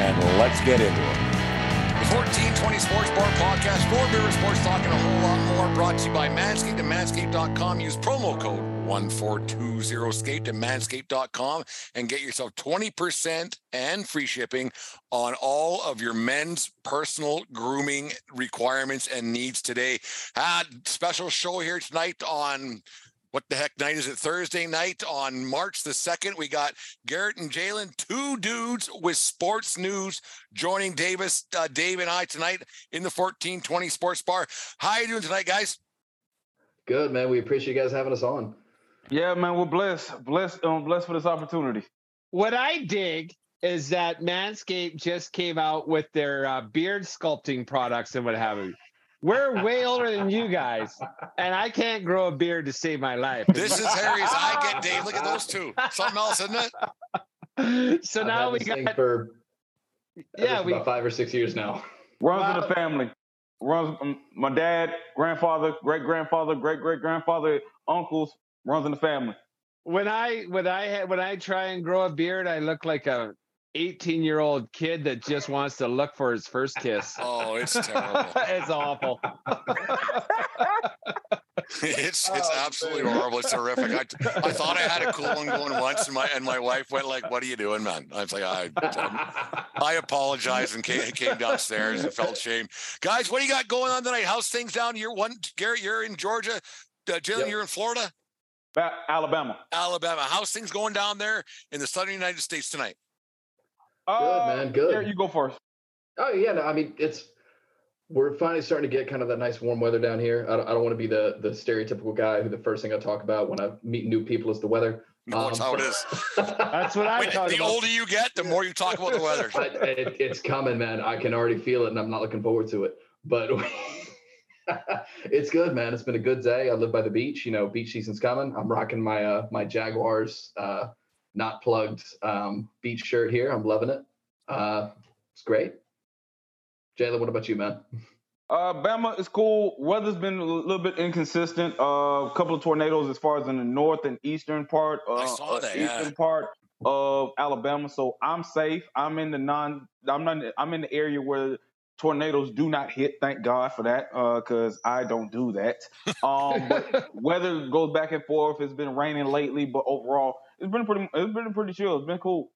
and let's get into it. The 1420 Sports Bar Podcast, four beer sports talk and a whole lot more, brought to you by Manscaped and Manscaped.com. Use promo code 1420SKATE to Manscaped.com and get yourself 20% and free shipping on all of your men's personal grooming requirements and needs today. Special show here tonight on... What the heck night is it? Thursday night on March the 2nd. We got Garrett and Jalen, two dudes with sports news, joining Dave and I tonight in the 1420 Sports Bar. How are you doing tonight, guys? Good, man. We appreciate you guys having us on. Yeah, man. We're blessed for this opportunity. What I dig is that Manscaped just came out with their beard sculpting products and what have you. We're way older than you guys, and I can't grow a beard to save my life. This is Harry's I get, Dave. Look at those two. Something else, isn't it? So now we got... about 5 or 6 years now. Runs in the family. My dad, grandfather, great-grandfather, great-great-grandfather, uncles, runs in the family. When I try and grow a beard, I look like a... 18-year-old kid that just wants to look for his first kiss. Oh, it's terrible. It's awful. It's absolutely horrible. It's horrific. I thought I had a cool one going once, and my wife went like, "What are you doing, man?" I was like, "I apologize," and came downstairs and felt shame. Guys, what do you got going on tonight? How's things down here? Garrett, you're in Georgia. Jalen, yep. You're in Florida. Alabama. How's things going down there in the southern United States tonight? Good, man. Good. Here, you go first. Oh, yeah. No, I mean, we're finally starting to get kind of that nice warm weather down here. I don't want to be the stereotypical guy who the first thing I talk about when I meet new people is the weather. No, that's how it is. That's what I talk about. The older you get, the more you talk about the weather. It's coming, man. I can already feel it, and I'm not looking forward to it. But it's good, man. It's been a good day. I live by the beach. You know, beach season's coming. I'm rocking my my Jaguars not plugged beach shirt here. I'm loving it. It's great. Jalen, what about you, man? Bama is cool. Weather's been a little bit inconsistent. A couple of tornadoes as far as in the north and eastern part. I saw that. Eastern part of Alabama. So I'm safe. I'm in the area where tornadoes do not hit. Thank God for that, because I don't do that. But weather goes back and forth. It's been raining lately, but overall, it's been pretty chill. It's been cool.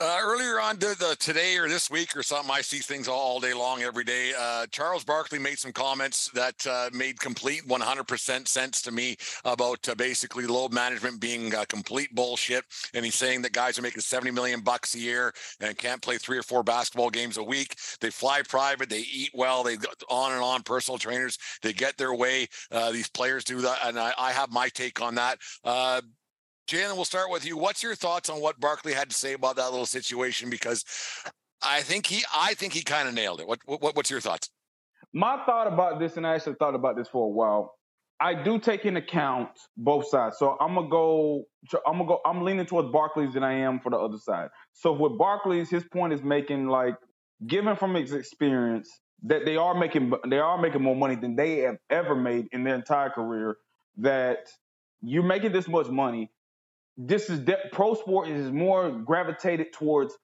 Earlier on today or this week or something, I see things all day long every day. Charles Barkley made some comments that made complete 100% sense to me about basically load management being complete bullshit. And he's saying that guys are making $70 million a year and can't play 3 or 4 basketball games a week. They fly private. They eat well. They go on and on. Personal trainers. They get their way. These players do that. And I have my take on that. Jalen, we'll start with you. What's your thoughts on what Barkley had to say about that little situation? Because I think he kind of nailed it. What's your thoughts? My thought about this, and I actually thought about this for a while. I do take into account both sides. So I'm leaning towards Barkley's than I am for the other side. So with Barkley's, his point is making, like, given from his experience that they are making more money than they have ever made in their entire career, that you're making this much money. This is pro sport is more gravitated towards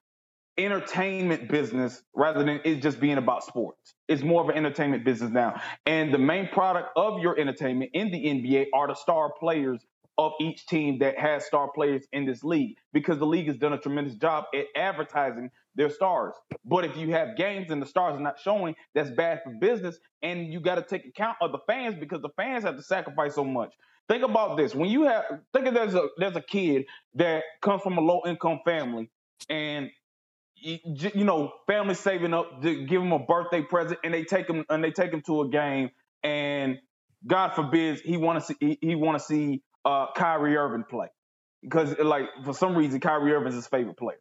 entertainment business rather than it just being about sports. It's more of an entertainment business now. And the main product of your entertainment in the NBA are the star players of each team that has star players in this league, because the league has done a tremendous job at advertising their stars. But if you have games and the stars are not showing, that's bad for business. And you got to take account of the fans, because the fans have to sacrifice so much. Think about this. When you there's a kid that comes from a low income family, and family's saving up to give him a birthday present, and they take him to a game, and God forbid he want to see Kyrie Irving play, because, like, for some reason Kyrie Irving is his favorite player.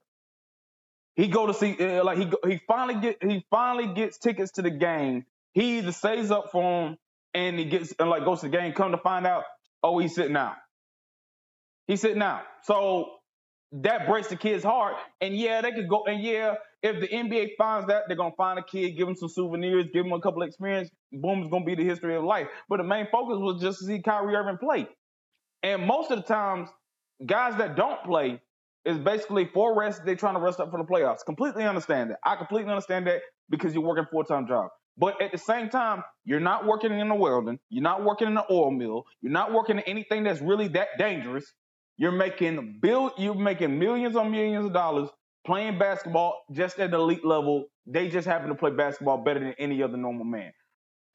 He go to see, like he finally gets tickets to the game. He either stays up for him and he gets and like goes to the game. Come to find out, oh, he's sitting out. He's sitting out. So that breaks the kid's heart. And yeah, they could go. And yeah, if the NBA finds that, they're gonna find a kid, give him some souvenirs, give him a couple of experience. Boom, it's gonna be the history of life. But the main focus was just to see Kyrie Irving play. And most of the times, guys that don't play is basically for rest. They're trying to rest up for the playoffs. Completely understand that. I completely understand that because you're working a full-time job. But at the same time, you're not working in the welding. You're not working in the oil mill. You're not working in anything that's really that dangerous. You're making millions on millions of dollars playing basketball just at the elite level. They just happen to play basketball better than any other normal man.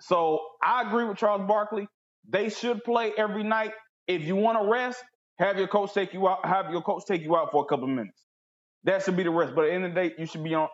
So I agree with Charles Barkley. They should play every night. If you want to rest, have your coach take you out. Have your coach take you out for a couple of minutes. That should be the rest. But at the end of the day, you should be on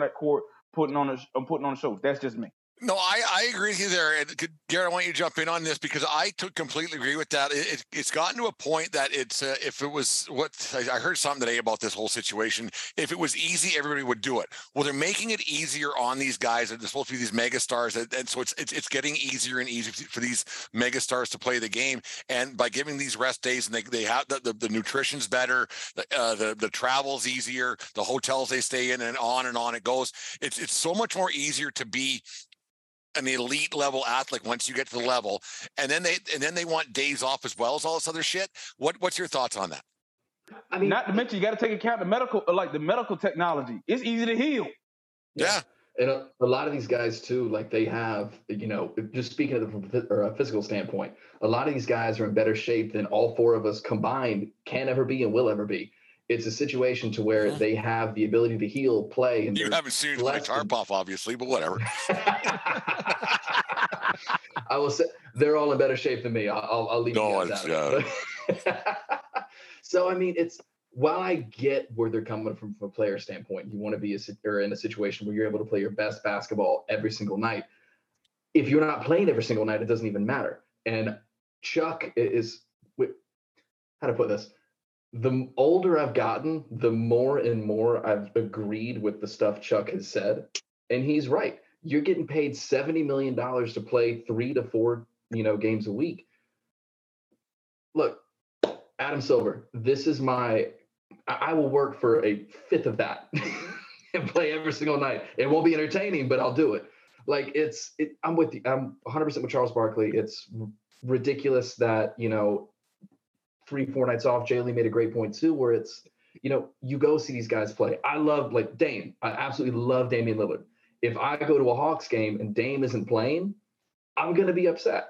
that court putting on a show. That's just me. No, I agree with you there. And Garrett, I want you to jump in on this because I completely agree with that. It's gotten to a point that it's if it was what I heard something today about this whole situation. If it was easy, everybody would do it. Well, they're making it easier on these guys. They're supposed to be these mega stars, and so it's getting easier and easier for these mega stars to play the game. And by giving these rest days, and they have the nutrition's better, the travel's easier, the hotels they stay in, and on it goes. It's so much more easier to be an elite level athlete once you get to the level, and then they want days off as well as all this other shit. What's your thoughts on that? I mean, not to mention you got to take account the medical technology. It's easy to heal. Yeah. And a lot of these guys too, like they have, you know, just speaking of it from a physical standpoint, a lot of these guys are in better shape than all four of us combined can ever be and will ever be. It's a situation to where they have the ability to heal, play. And you haven't seen my Tarpoff, obviously, but whatever. I will say they're all in better shape than me. I'll leave you guys out. So, I mean, it's while I get where they're coming from a player standpoint, you want to be in a situation where you're able to play your best basketball every single night. If you're not playing every single night, it doesn't even matter. And Chuck is – how to put this? The older I've gotten, the more and more I've agreed with the stuff Chuck has said. And he's right. You're getting paid $70 million to play 3 to 4, games a week. Look, Adam Silver, this is I will work for a fifth of that and play every single night. It won't be entertaining, but I'll do it. Like I'm with you. I'm 100% with Charles Barkley. It's ridiculous that, 3-4 nights off. Jaylee made a great point too, where it's, you go see these guys play. I love Dame. I absolutely love Damian Lillard. If I go to a Hawks game and Dame isn't playing, I'm going to be upset.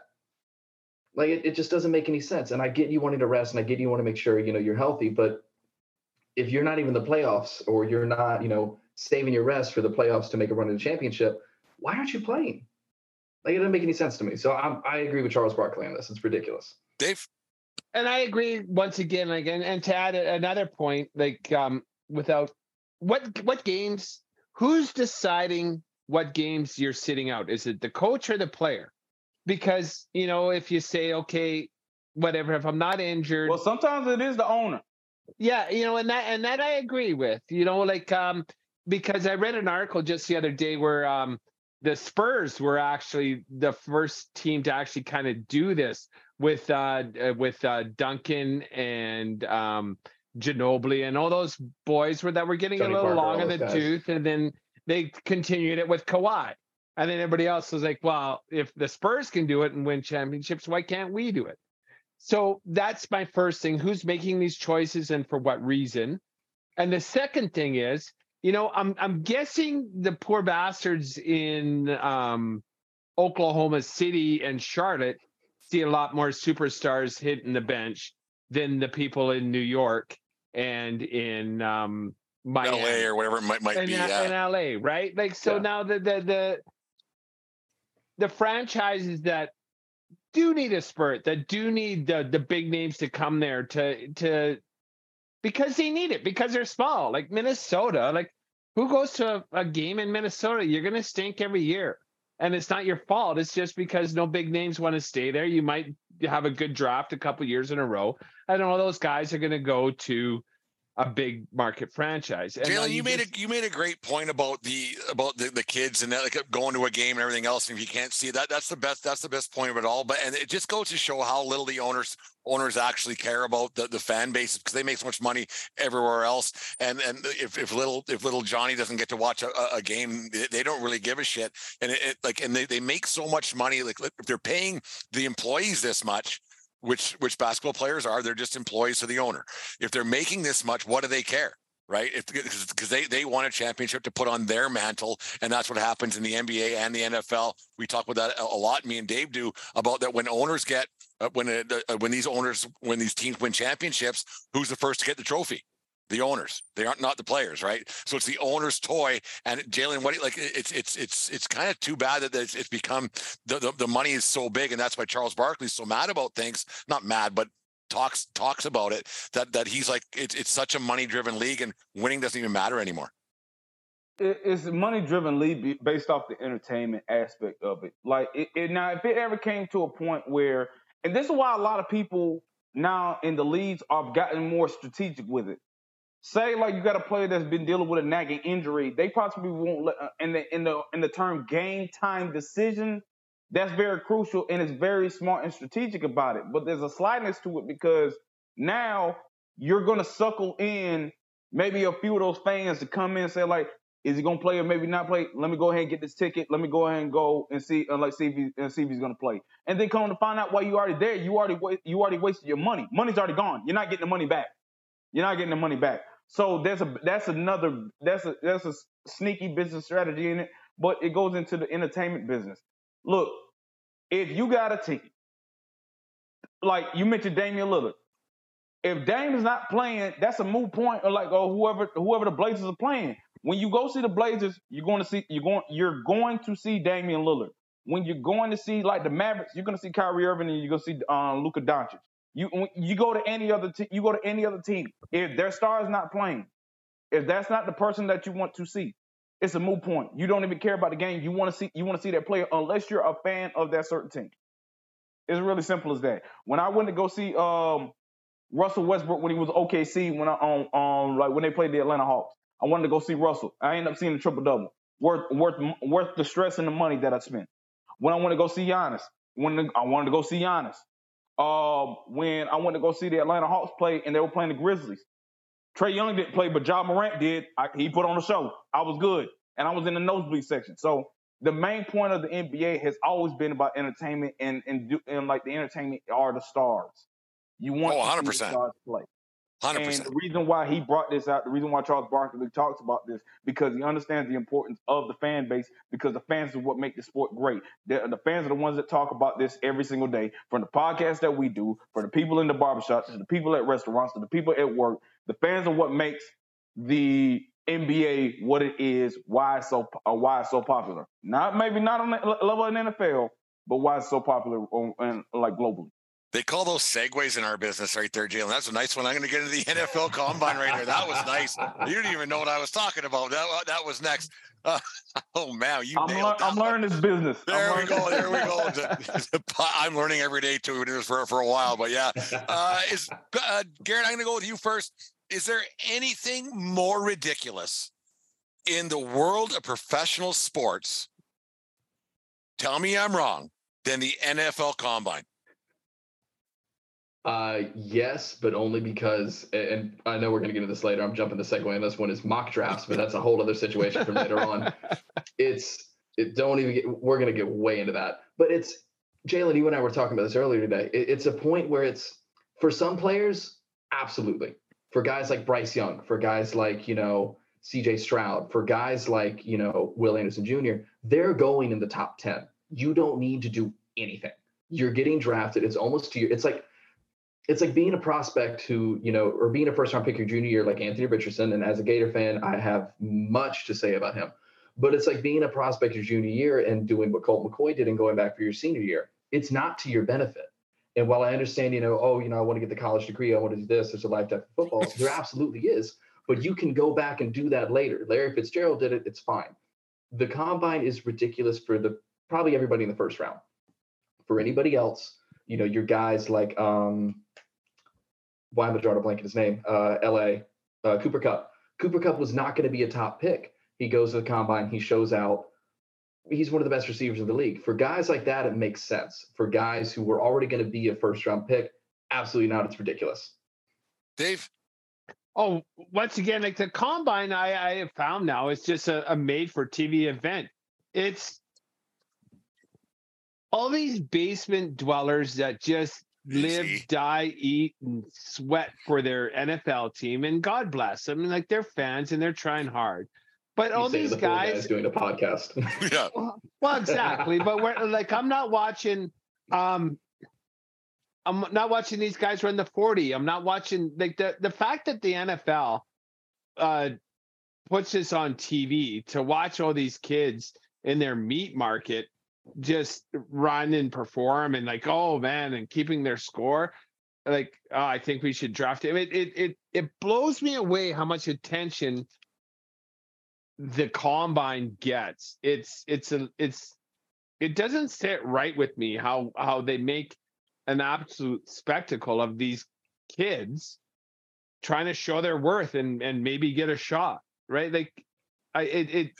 Like it just doesn't make any sense. And I get you wanting to rest and I get you want to make sure, you're healthy, but if you're not even in the playoffs or you're not, saving your rest for the playoffs to make a run in the championship, why aren't you playing? Like it doesn't make any sense to me. So I agree with Charles Barkley on this. It's ridiculous. Dave? And I agree once again, and to add another point, without what games, who's deciding what games you're sitting out? Is it the coach or the player? Because, if you say, okay, whatever, if I'm not injured. Well, sometimes it is the owner. Yeah. And that I agree with, because I read an article just the other day where the Spurs were actually the first team to actually kind of do this. With Duncan and Ginobili and all those boys were getting Johnny a little Parker, long in the guys. Tooth, and then they continued it with Kawhi, and then everybody else was like, "Well, if the Spurs can do it and win championships, why can't we do it?" So that's my first thing: who's making these choices and for what reason? And the second thing is, I'm guessing the poor bastards in Oklahoma City and Charlotte see a lot more superstars hitting the bench than the people in New York and in Miami. L.A. or whatever it might be. In L.A., right? Now the franchises that do need a spurt, that do need the big names to come there to because they need it, because they're small. Like Minnesota, who goes to a game in Minnesota? You're going to stink every year. And it's not your fault. It's just because no big names want to stay there. You might have a good draft a couple years in a row. I don't know. Those guys are going to go to a big market franchise. And Jalen, you made a great point about the kids and that, like, going to a game and everything else. And if you can't see that, that's the best point of it all. But, and it just goes to show how little the owners actually care about the fan base, because they make so much money everywhere else. And if little Johnny doesn't get to watch a game, they don't really give a shit. And they make so much money. Like, if they're paying the employees this much, which basketball players are, they're just employees of the owner. If they're making this much, what do they care, right? Because they want a championship to put on their mantle, and that's what happens in the NBA and the NFL. We talk about that a lot, me and Dave do, about that when owners get, when these teams win championships, who's the first to get the trophy? The owners. They aren't, not the players, right? So it's the owner's toy. And Jalen, what do you, like? It's kind of too bad that it's become the money is so big, and that's why Charles Barkley's so mad about things. Not mad, but talks about it. That he's like, it's such a money-driven league, and winning doesn't even matter anymore. It's a money-driven league based off the entertainment aspect of it. Like, now, if it ever came to a point where, and this is why a lot of people now in the leagues have gotten more strategic with it. Say, like, you got a player that's been dealing with a nagging injury, they possibly won't let, in the term game time decision, that's very crucial, and it's very smart and strategic about it. But there's a slidiness to it, because now you're going to suckle in maybe a few of those fans to come in and say, like, is he going to play or maybe not play? Let me go ahead and get this ticket. Let me go ahead and go and see if he's going to play. And then come to find out, while you're already there, you already wasted your money. Money's already gone. You're not getting the money back. So that's another sneaky business strategy in it, but it goes into the entertainment business. Look, if you got a ticket, like you mentioned Damian Lillard, if Dame is not playing, that's a moot point, or like, or whoever the Blazers are playing. When you go see the Blazers, you're going to see Damian Lillard. When you're going to see, like, the Mavericks, you're going to see Kyrie Irving, and you're going to see Luka Doncic. You go to any other team, if their star is not playing, if that's not the person that you want to see, it's a moot point. You don't even care about the game. You want to see that player, unless you're a fan of that certain team. It's really simple as that. When I went to go see Russell Westbrook when he was OKC, when they played the Atlanta Hawks, I wanted to go see Russell. I ended up seeing the triple double, worth the stress and the money that I spent. When I went to go see Giannis, when I went to go see the Atlanta Hawks play, and they were playing the Grizzlies, Trae Young didn't play, but Ja Morant did. He put on a show. I was good, and I was in the nosebleed section. So the main point of the NBA has always been about entertainment, and like, the entertainment are the stars. You want 100%. The stars to play. 100%. And the reason why he brought this out, the reason why Charles Barkley talks about this, because he understands the importance of the fan base, because the fans are what make the sport great. The fans are the ones that talk about this every single day, from the podcast that we do, from the people in the barbershops, to the people at restaurants, to the people at work. The fans are what makes the NBA what it is, why it's so popular. Maybe not on the level of the NFL, but why it's so popular and globally. They call those segues in our business right there, Jalen. That's a nice one. I'm going to get into the NFL combine right here. That was nice. You didn't even know what I was talking about. That was next. Oh, man. I'm learning this business. There we go. I'm learning every day, too. We've been doing this for a while. But, yeah. Garrett, I'm going to go with you first. Is there anything more ridiculous in the world of professional sports, tell me I'm wrong, than the NFL combine? Yes, but only because, and I know we're going to get into this later, I'm jumping the segue on this one, is mock drafts, but that's a whole other situation from later on. We're going to get way into that, but it's, Jalen, you and I were talking about this earlier today. It's a point where it's, for some players, absolutely. For guys like Bryce Young, for guys like, CJ Stroud, for guys like, Will Anderson Jr., they're going in the top 10. You don't need to do anything. You're getting drafted. It's almost to your, it's like being a prospect who, or being a first-round pick your junior year, like Anthony Richardson, and as a Gator fan, I have much to say about him. But it's like being a prospect your junior year and doing what Colt McCoy did and going back for your senior year. It's not to your benefit. And while I understand, I want to get the college degree, I want to do this, there's a lifetime of football, there absolutely is. But you can go back and do that later. Larry Fitzgerald did it, it's fine. The combine is ridiculous for probably everybody in the first round. For anybody else, your guys like – why am I drawing a blank at his name? L.A., Cooper Kupp. Cooper Kupp was not going to be a top pick. He goes to the combine. He shows out. He's one of the best receivers in the league. For guys like that, it makes sense. For guys who were already going to be a first-round pick, absolutely not. It's ridiculous. Dave? Oh, once again, like the combine I have found now is just a made-for-TV event. It's all these basement dwellers that just live, die, eat, and sweat for their NFL team, and God bless them. I mean, like, they're fans and they're trying hard. But all these guys doing a podcast. Yeah. Well, exactly. But we're like, I'm not watching these guys run the 40. I'm not watching like the fact that the NFL puts this on TV to watch all these kids in their meat market just run and perform and like, oh man, and keeping their score. Like, oh, I think we should draft him. It blows me away how much attention the combine gets. It doesn't sit right with me how they make an absolute spectacle of these kids trying to show their worth and maybe get a shot, right? Like it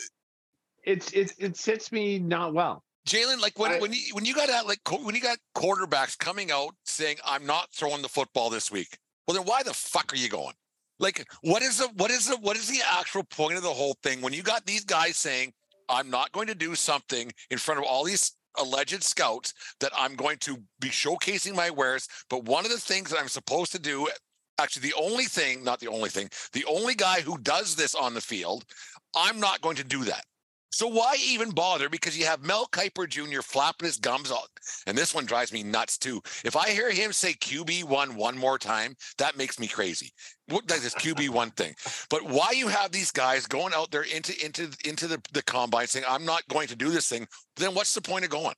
sits me not well. Jalen, like when you got quarterbacks coming out saying, I'm not throwing the football this week. Well, then why the fuck are you going? Like, what is the actual point of the whole thing when you got these guys saying, I'm not going to do something in front of all these alleged scouts that I'm going to be showcasing my wares, but one of the things that I'm supposed to do, actually the only guy who does this on the field, I'm not going to do that. So why even bother? Because you have Mel Kiper Jr. flapping his gums on. And this one drives me nuts too. If I hear him say QB1 one more time, that makes me crazy. What does this QB1 thing? But why you have these guys going out there into the combine saying, I'm not going to do this thing, then what's the point of going?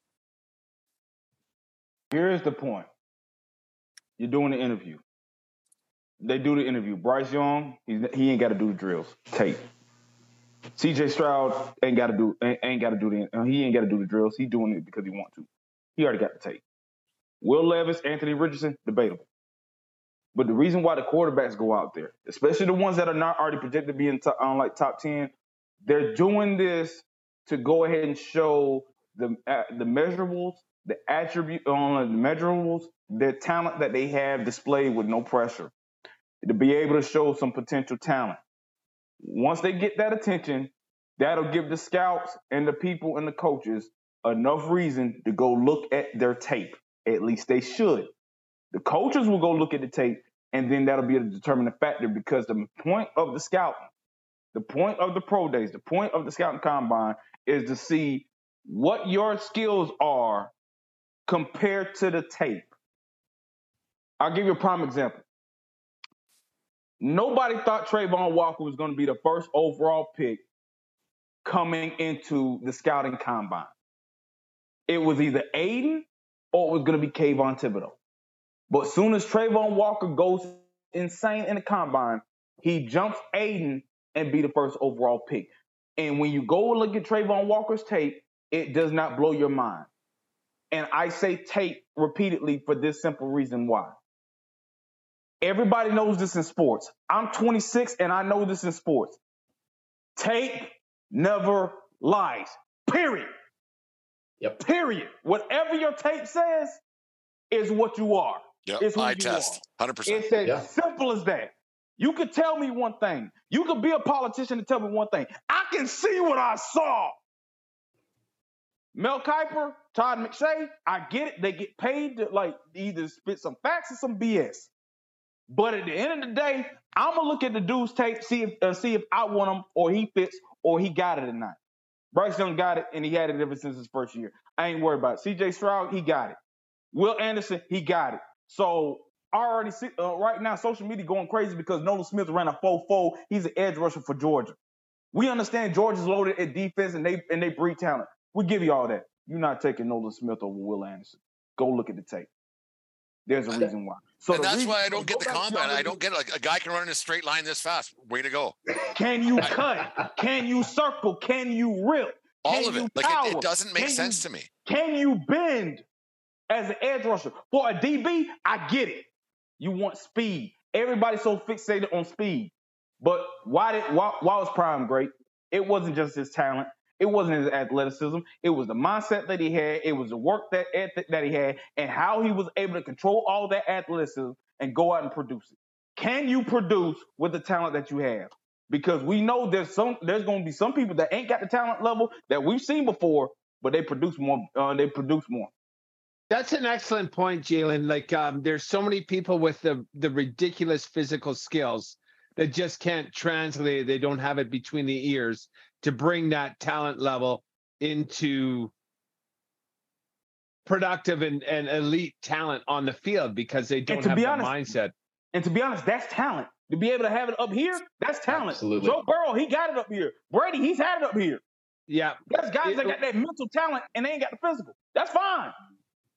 Here's the point. You're doing the interview. They do the interview. Bryce Young, he ain't got to do the drills. Tape. CJ Stroud ain't got to do the drills. He's doing it because he wants to. He already got the tape. Will Levis, Anthony Richardson, debatable. But the reason why the quarterbacks go out there, especially the ones that are not already projected to be in top 10, they're doing this to go ahead and show the measurables, the attribute on the measurables, their talent that they have displayed with no pressure, to be able to show some potential talent. Once they get that attention, that'll give the scouts and the people and the coaches enough reason to go look at their tape. At least they should. The coaches will go look at the tape, and then that'll be a determining factor, because the point of the scouting, the point of the pro days, the point of the scouting combine is to see what your skills are compared to the tape. I'll give you a prime example. Nobody thought Trayvon Walker was going to be the first overall pick coming into the scouting combine. It was either Aiden or it was going to be Kayvon Thibodeau. But as soon as Trayvon Walker goes insane in the combine, he jumps Aiden and be the first overall pick. And when you go look at Trayvon Walker's tape, it does not blow your mind. And I say tape repeatedly for this simple reason why. Everybody knows this in sports. I'm 26 and I know this in sports. Tape never lies. Period. Yep. Period. Whatever your tape says is what you are. Yep. It's what you test. 100%. It's as simple as that. You could tell me one thing. You could be a politician and tell me one thing. I can see what I saw. Mel Kiper, Todd McShay, I get it. They get paid to like either spit some facts or some BS. But at the end of the day, I'm going to look at the dude's tape, see if I want him or he fits or he got it or not. Bryce Young got it, and he had it ever since his first year. I ain't worried about it. CJ Stroud, he got it. Will Anderson, he got it. So I already see right now social media going crazy because Nolan Smith ran a 4.4. He's an edge rusher for Georgia. We understand Georgia's loaded at defense, and they breed talent. We give you all that. You're not taking Nolan Smith over Will Anderson. Go look at the tape. There's a reason why. So and that's why I don't get the combine. I don't get it. Like, a guy can run in a straight line this fast. Way to go. Can you cut? Can you circle? Can you rip? All of it. Like, it doesn't make sense to me. Can you bend as an edge rusher? For a DB, I get it. You want speed. Everybody's so fixated on speed. But why was Prime great? It wasn't just his talent. It wasn't his athleticism. It was the mindset that he had. It was the work ethic that he had and how he was able to control all that athleticism and go out and produce it. Can you produce with the talent that you have? Because we know there's going to be some people that ain't got the talent level that we've seen before, but they produce more. That's an excellent point, Jalen. Like, there's so many people with the ridiculous physical skills that just can't translate. They don't have it between the ears to bring that talent level into productive and elite talent on the field because they don't have the mindset. And to be honest, that's talent. To be able to have it up here, that's talent. Absolutely. Joe Burrow, he got it up here. Brady, he's had it up here. Yeah. There's guys that got that mental talent and they ain't got the physical. That's fine.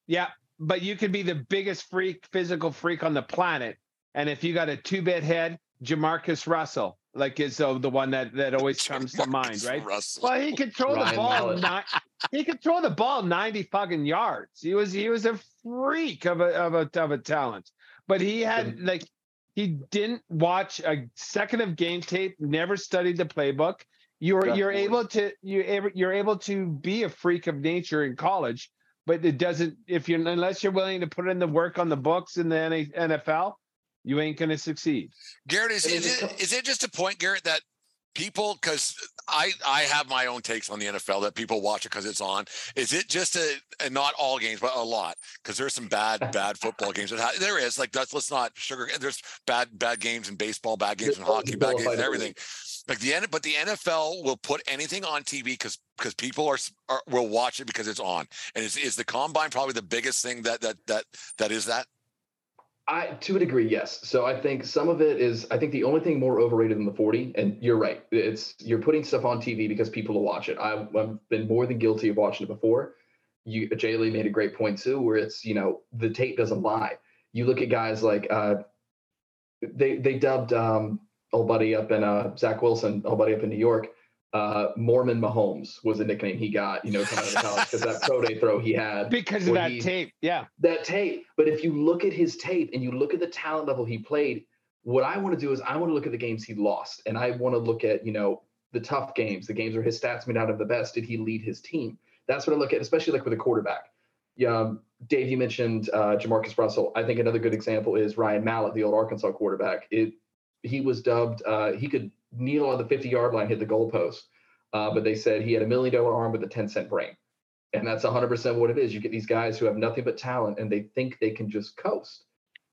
Yeah, but you could be the biggest physical freak on the planet. And if you got a two-bit head, Jamarcus Russell, like, is the one that always comes to mind, right? Russell. Well, he could throw the ball. He could throw the ball 90 fucking yards. He was a freak of a talent. But he had, like, he didn't watch a second of game tape, never studied the playbook. You're able to be a freak of nature in college, but it doesn't unless you're willing to put in the work on the books in the NFL, you ain't going to succeed. Garrett, is it just a point, Garrett, that people, because I have my own takes on the NFL that people watch it because it's on. Is it just and not all games, but a lot? Because there's some bad football games. There is, like, let's not sugar. There's bad games in baseball, bad games in hockey, bad games in everything. Like but the NFL will put anything on TV because people will watch it because it's on. And is the combine probably the biggest thing that is that? To a degree, yes. So I think some of it is, I think the only thing more overrated than the 40, and you're right, you're putting stuff on TV because people will watch it. I've been more than guilty of watching it before. Jay Lee made a great point too, where it's, the tape doesn't lie. You look at guys like, they dubbed old buddy up in Zach Wilson, old buddy up in New York, Mormon Mahomes was a nickname he got, coming out of college because that pro day throw he had. Because of that tape, yeah. That tape. But if you look at his tape and you look at the talent level he played, what I want to do is I want to look at the games he lost. And I want to look at, the tough games, the games where his stats made out of the best. Did he lead his team? That's what I look at, especially like with a quarterback. Dave, you mentioned Jamarcus Russell. I think another good example is Ryan Mallett, the old Arkansas quarterback. He was dubbed, he could kneel on the 50-yard line, hit the goalpost. But they said he had $1 million arm with a 10-cent brain. And that's 100% what it is. You get these guys who have nothing but talent and they think they can just coast.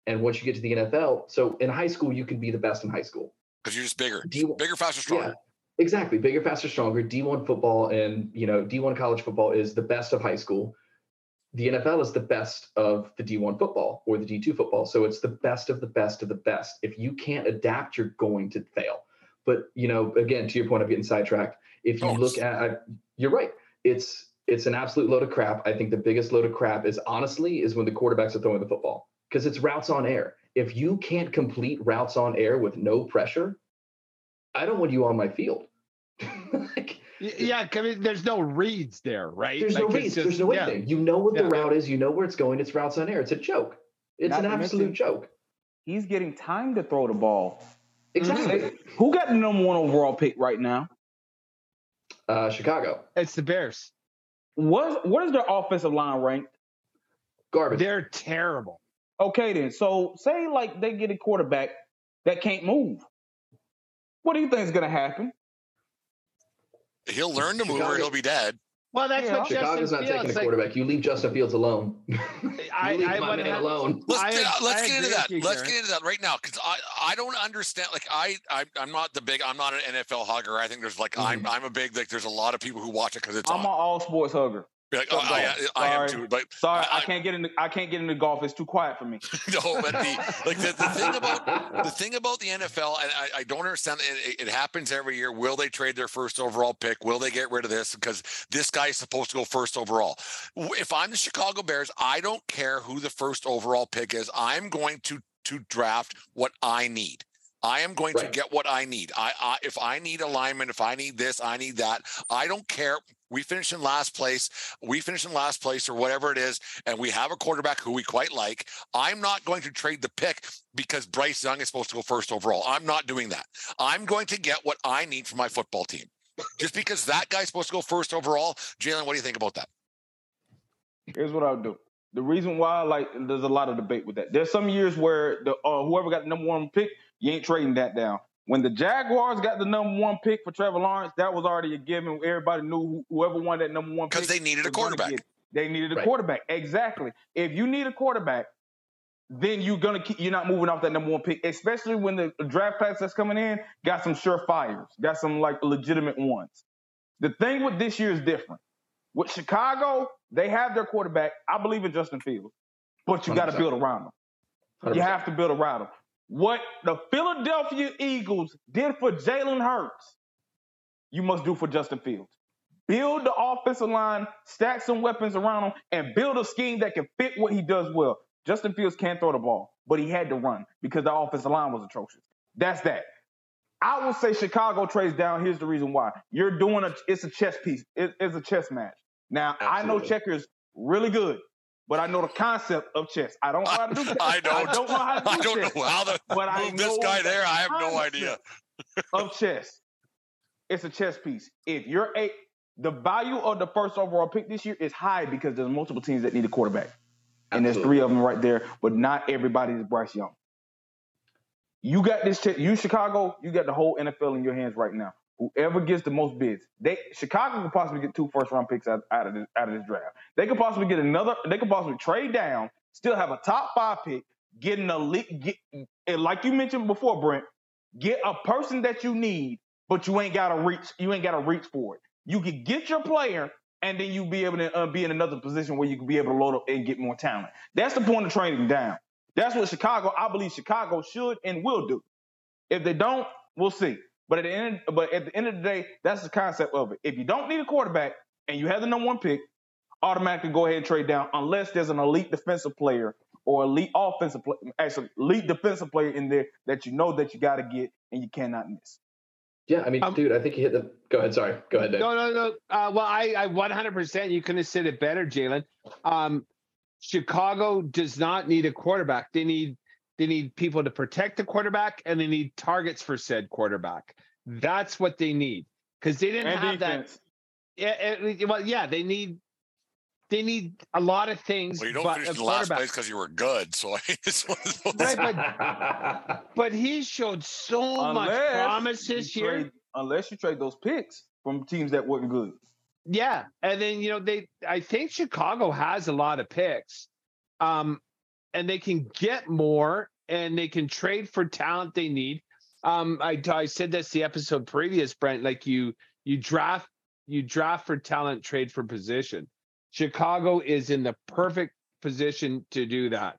And once you get to the NFL, so in high school, you can be the best in high school. Because you're just bigger. D1, bigger, faster, stronger. Yeah, exactly. Bigger, faster, stronger. D1 football and, D1 college football is the best of high school. The NFL is the best of the D1 football or the D2 football. So it's the best of the best of the best. If you can't adapt, you're going to fail. But, again, to your point, I'm getting sidetracked. If you look at you're right. It's an absolute load of crap. I think the biggest load of crap is when the quarterbacks are throwing the football because it's routes on air. If you can't complete routes on air with no pressure, I don't want you on my field. I mean, there's no reads there, right? There's no reads. There's no anything. Yeah. You know what the route is. You know where it's going. It's routes on air. It's a joke. It's an absolute joke. He's getting time to throw the ball. Exactly. Mm-hmm. Who got the #1 overall pick right now? Chicago. It's the Bears. What is their offensive line ranked? Garbage. They're terrible. Okay, then. So say like they get a quarterback that can't move. What do you think is going to happen? He'll learn to move, or he'll be dead. Well, that's what Chicago's not taking a quarterback. You leave Justin Fields alone. I leave my man alone. Let's get into that right now because I don't understand. Like I'm not an NFL hugger. I think there's like I'm a big like there's a lot of people who watch it because it's. I'm an all sports hugger. Like, I am too, but I can't get into golf. It's too quiet for me. No, but the thing about the NFL, and I don't understand. It happens every year. Will they trade their first overall pick? Will they get rid of this because this guy is supposed to go first overall? If I'm the Chicago Bears, I don't care who the first overall pick is. I'm going to draft what I need. I am going to get what I need. If I need alignment, if I need this, I need that. I don't care We finish in last place. We finish in last place or whatever it is, and we have a quarterback who we quite like. I'm not going to trade the pick because Bryce Young is supposed to go first overall. I'm not doing that. I'm going to get what I need for my football team. Just because that guy's supposed to go first overall. Jalen, what do you think about that? Here's what I would do. The reason why, like, there's a lot of debate with that. There's some years where the whoever got the number one pick, you ain't trading that down. When the Jaguars got the number one pick for Trevor Lawrence, that was already a given. Everybody knew whoever won that number one pick. Because they needed a quarterback. They needed a quarterback. Exactly. If you need a quarterback, then you're not moving off that number one pick, especially when the draft class that's coming in got some surefires, got some, like, legitimate ones. The thing with this year is different. With Chicago, they have their quarterback. I believe in Justin Fields, but you got to build around him. 100%. You have to build around him. What the Philadelphia Eagles did for Jalen Hurts, you must do for Justin Fields. Build the offensive line, stack some weapons around him, and build a scheme that can fit what he does well. Justin Fields can't throw the ball, but he had to run because the offensive line was atrocious. That's that. I will say Chicago trades down. Here's the reason why. You're doing it's a chess piece. It's a chess match. Now, absolutely. I know checkers really good, but I know the concept of chess. I don't know how to do chess. I have no idea. Of chess. It's a chess piece. If you're the value of the first overall pick this year is high because there's multiple teams that need a quarterback. And absolutely. There's three of them right there, but not everybody is Bryce Young. You got this chess. You, Chicago, you got the whole NFL in your hands right now. Whoever gets the most bids, Chicago could possibly get 2 first-round picks out of this draft. They could possibly get another. They could possibly trade down, still have a top 5 pick, get an elite, and like you mentioned before, Brent, get a person that you need, but you ain't got to reach. You ain't got to reach for it. You could get your player, and then you be able to be in another position where you can be able to load up and get more talent. That's the point of trading down. That's what Chicago. I believe Chicago should and will do. If they don't, we'll see. But at the end of the day, that's the concept of it. If you don't need a quarterback and you have the number one pick, automatically go ahead and trade down unless there's an elite defensive player or elite defensive player in there that you know that you got to get and you cannot miss. Yeah, I mean, dude, I think you hit the – go ahead. Sorry. Go ahead, Dave. No. Well, I 100%. You couldn't have said it better, Jalen. Chicago does not need a quarterback. They need people to protect the quarterback, and they need targets for said quarterback. That's what they need because they didn't have defense. That. They need a lot of things. Well, you don't finish the last place because you were good. So but he showed so much promise this year. Unless you trade those picks from teams that weren't good. Yeah, and then I think Chicago has a lot of picks. And they can get more, and they can trade for talent they need. I said that's the episode previous, Brent. Like you draft for talent, trade for position. Chicago is in the perfect position to do that.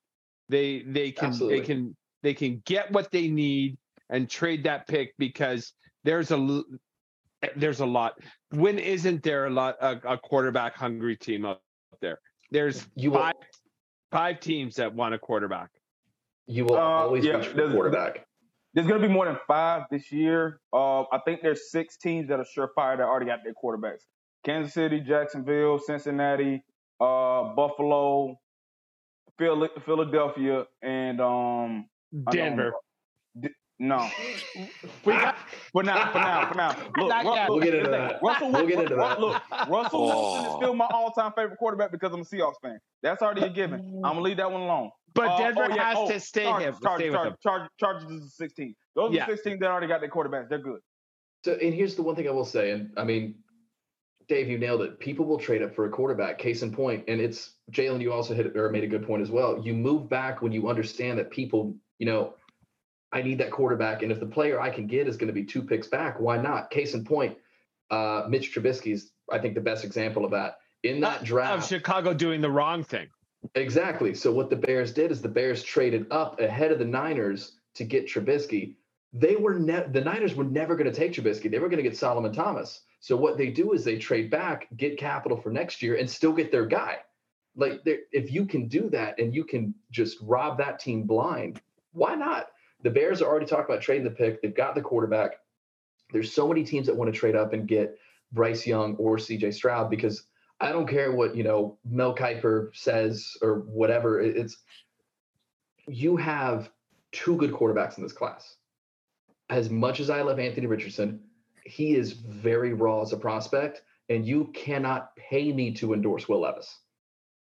They can get what they need and trade that pick because there's a lot. When isn't there a quarterback hungry team up there? There's five teams that want a quarterback. You will always reach for a quarterback. There's going to be more than 5 this year. I think there's 6 teams that are surefire that already got their quarterbacks. Kansas City, Jacksonville, Cincinnati, Buffalo, Philadelphia, and Denver. No. For now. Look, we'll get into that. Russell Wilson is still my all-time favorite quarterback because I'm a Seahawks fan. That's already a given. I'm going to leave that one alone. But Denver has to stay here. Chargers is 16. Those are 16 that already got their quarterbacks. They're good. So, and here's the one thing I will say, and I mean, Dave, you nailed it. People will trade up for a quarterback, case in point. And it's, Jalen, you also made a good point as well. You move back when you understand that people, I need that quarterback, and if the player I can get is going to be 2 picks back, why not? Case in point, Mitch Trubisky is, I think, the best example of that. In that draft, of Chicago doing the wrong thing. Exactly. So what the Bears did is the Bears traded up ahead of the Niners to get Trubisky. The Niners were never going to take Trubisky. They were going to get Solomon Thomas. So what they do is they trade back, get capital for next year, and still get their guy. Like, if you can do that and you can just rob that team blind, why not? The Bears are already talking about trading the pick. They've got the quarterback. There's so many teams that want to trade up and get Bryce Young or CJ Stroud, because I don't care what, you know, Mel Kiper says or whatever. It's, you have two good quarterbacks in this class. As much as I love Anthony Richardson, he is very raw as a prospect, and you cannot pay me to endorse Will Levis.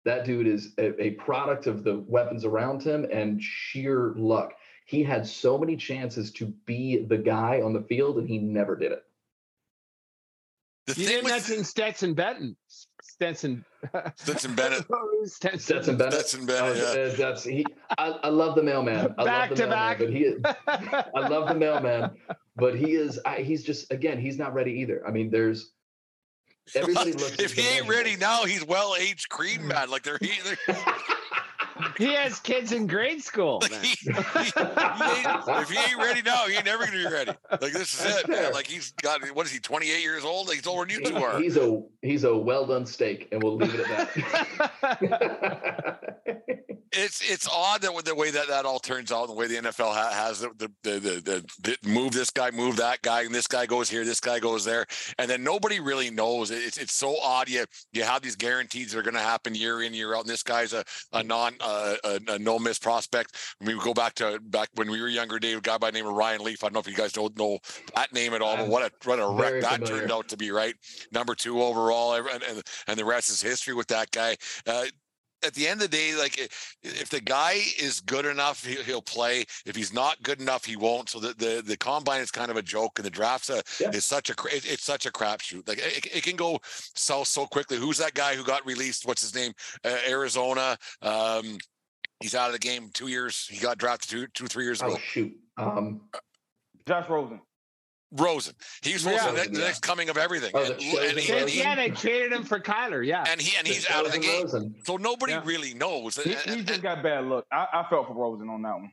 That dude is a product of the weapons around him and sheer luck. He had so many chances to be the guy on the field, and he never did it. You didn't mention Stetson Bennett. Stetson Bennett. Yeah. I love the mailman. I love the mailman, but he is. He's just, again, he's not ready either. I mean, there's. Everybody looks. If he ain't ready now, he's well aged cream man. Like they're he has kids in grade school. Like if he ain't ready now, he ain't never gonna be ready. Like this is it, man. Like he's got, what is he, 28 years old? Like he's older than you two are. He's a well done steak, and we'll leave it at that. It's odd that with the way that all turns out, the way the NFL has the move that guy, and this guy goes here, this guy goes there, and then nobody really knows. It's so odd. You have these guarantees that are going to happen year in, year out, and this guy's a no miss prospect. I mean, we go back when we were younger, Dave, a guy by the name of Ryan Leaf. I don't know if you guys don't know that name at all, but what a wreck that turned out to be. Right, #2 overall, and the rest is history with that guy. At the end of the day, like if the guy is good enough, he'll play. If he's not good enough, he won't. So the combine is kind of a joke, and the draft's it's such a crapshoot. Like it can go south so quickly. Who's that guy who got released? What's his name? Arizona. He's out of the game 2 years. He got drafted two, 3 years ago. Oh, shoot. Josh Rosen. Rosen. The next coming of everything. Oh, they traded him for Kyler. Yeah, and he's out of the game. Rosen. So nobody really knows. He just got bad luck. I felt for Rosen on that one.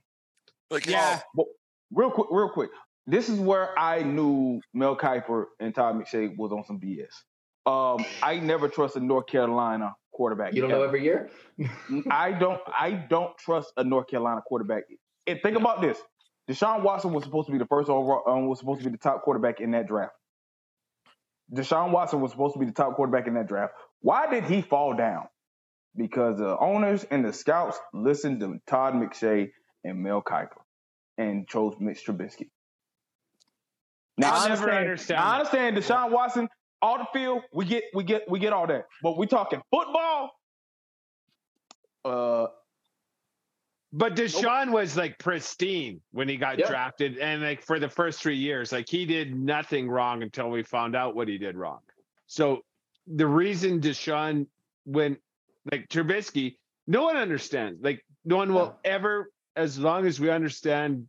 Like, yeah. Well, real quick. This is where I knew Mel Kiper and Todd McShay was on some BS. I never trust a North Carolina quarterback. You don't know every year. I don't trust a North Carolina quarterback. And think about this. Deshaun Watson was supposed to be the first overall, was supposed to be the top quarterback in that draft. Why did he fall down? Because the owners and the scouts listened to Todd McShay and Mel Kiper and chose Mitch Trubisky. Now I understand Deshaun Watson, all the field, we get all that. But we talking football. But Deshaun was like pristine when he got drafted, and like for the first 3 years, like he did nothing wrong until we found out what he did wrong. So the reason Deshaun went, like Trubisky, no one understands. Like no one will ever, as long as we understand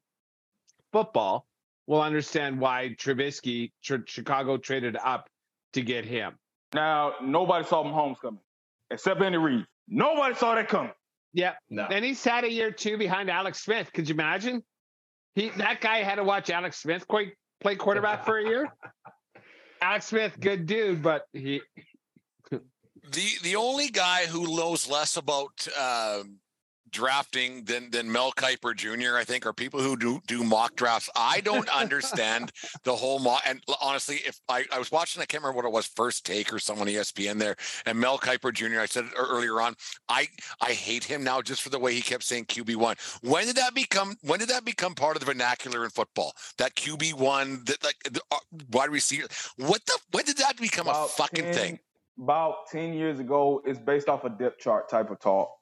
football, will understand why Trubisky, Chicago traded up to get him. Now nobody saw Mahomes coming, except Andy Reid. Nobody saw that coming. Yeah, no. And he sat a year or two behind Alex Smith. Could you imagine? That guy had to watch Alex Smith play quarterback for a year. Alex Smith, good dude, but he the only guy who knows less about drafting than Mel Kiper Jr., I think, are people who do mock drafts. I don't understand the whole mock. And honestly, if I was watching, I can't remember what it was, First Take or someone ESPN there, and Mel Kiper Jr., I said it earlier on, I hate him now just for the way he kept saying QB1. When did that become part of the vernacular in football? That QB1, that like wide receiver. When did that become about a fucking thing? About 10 years ago. It's based off a depth chart type of talk.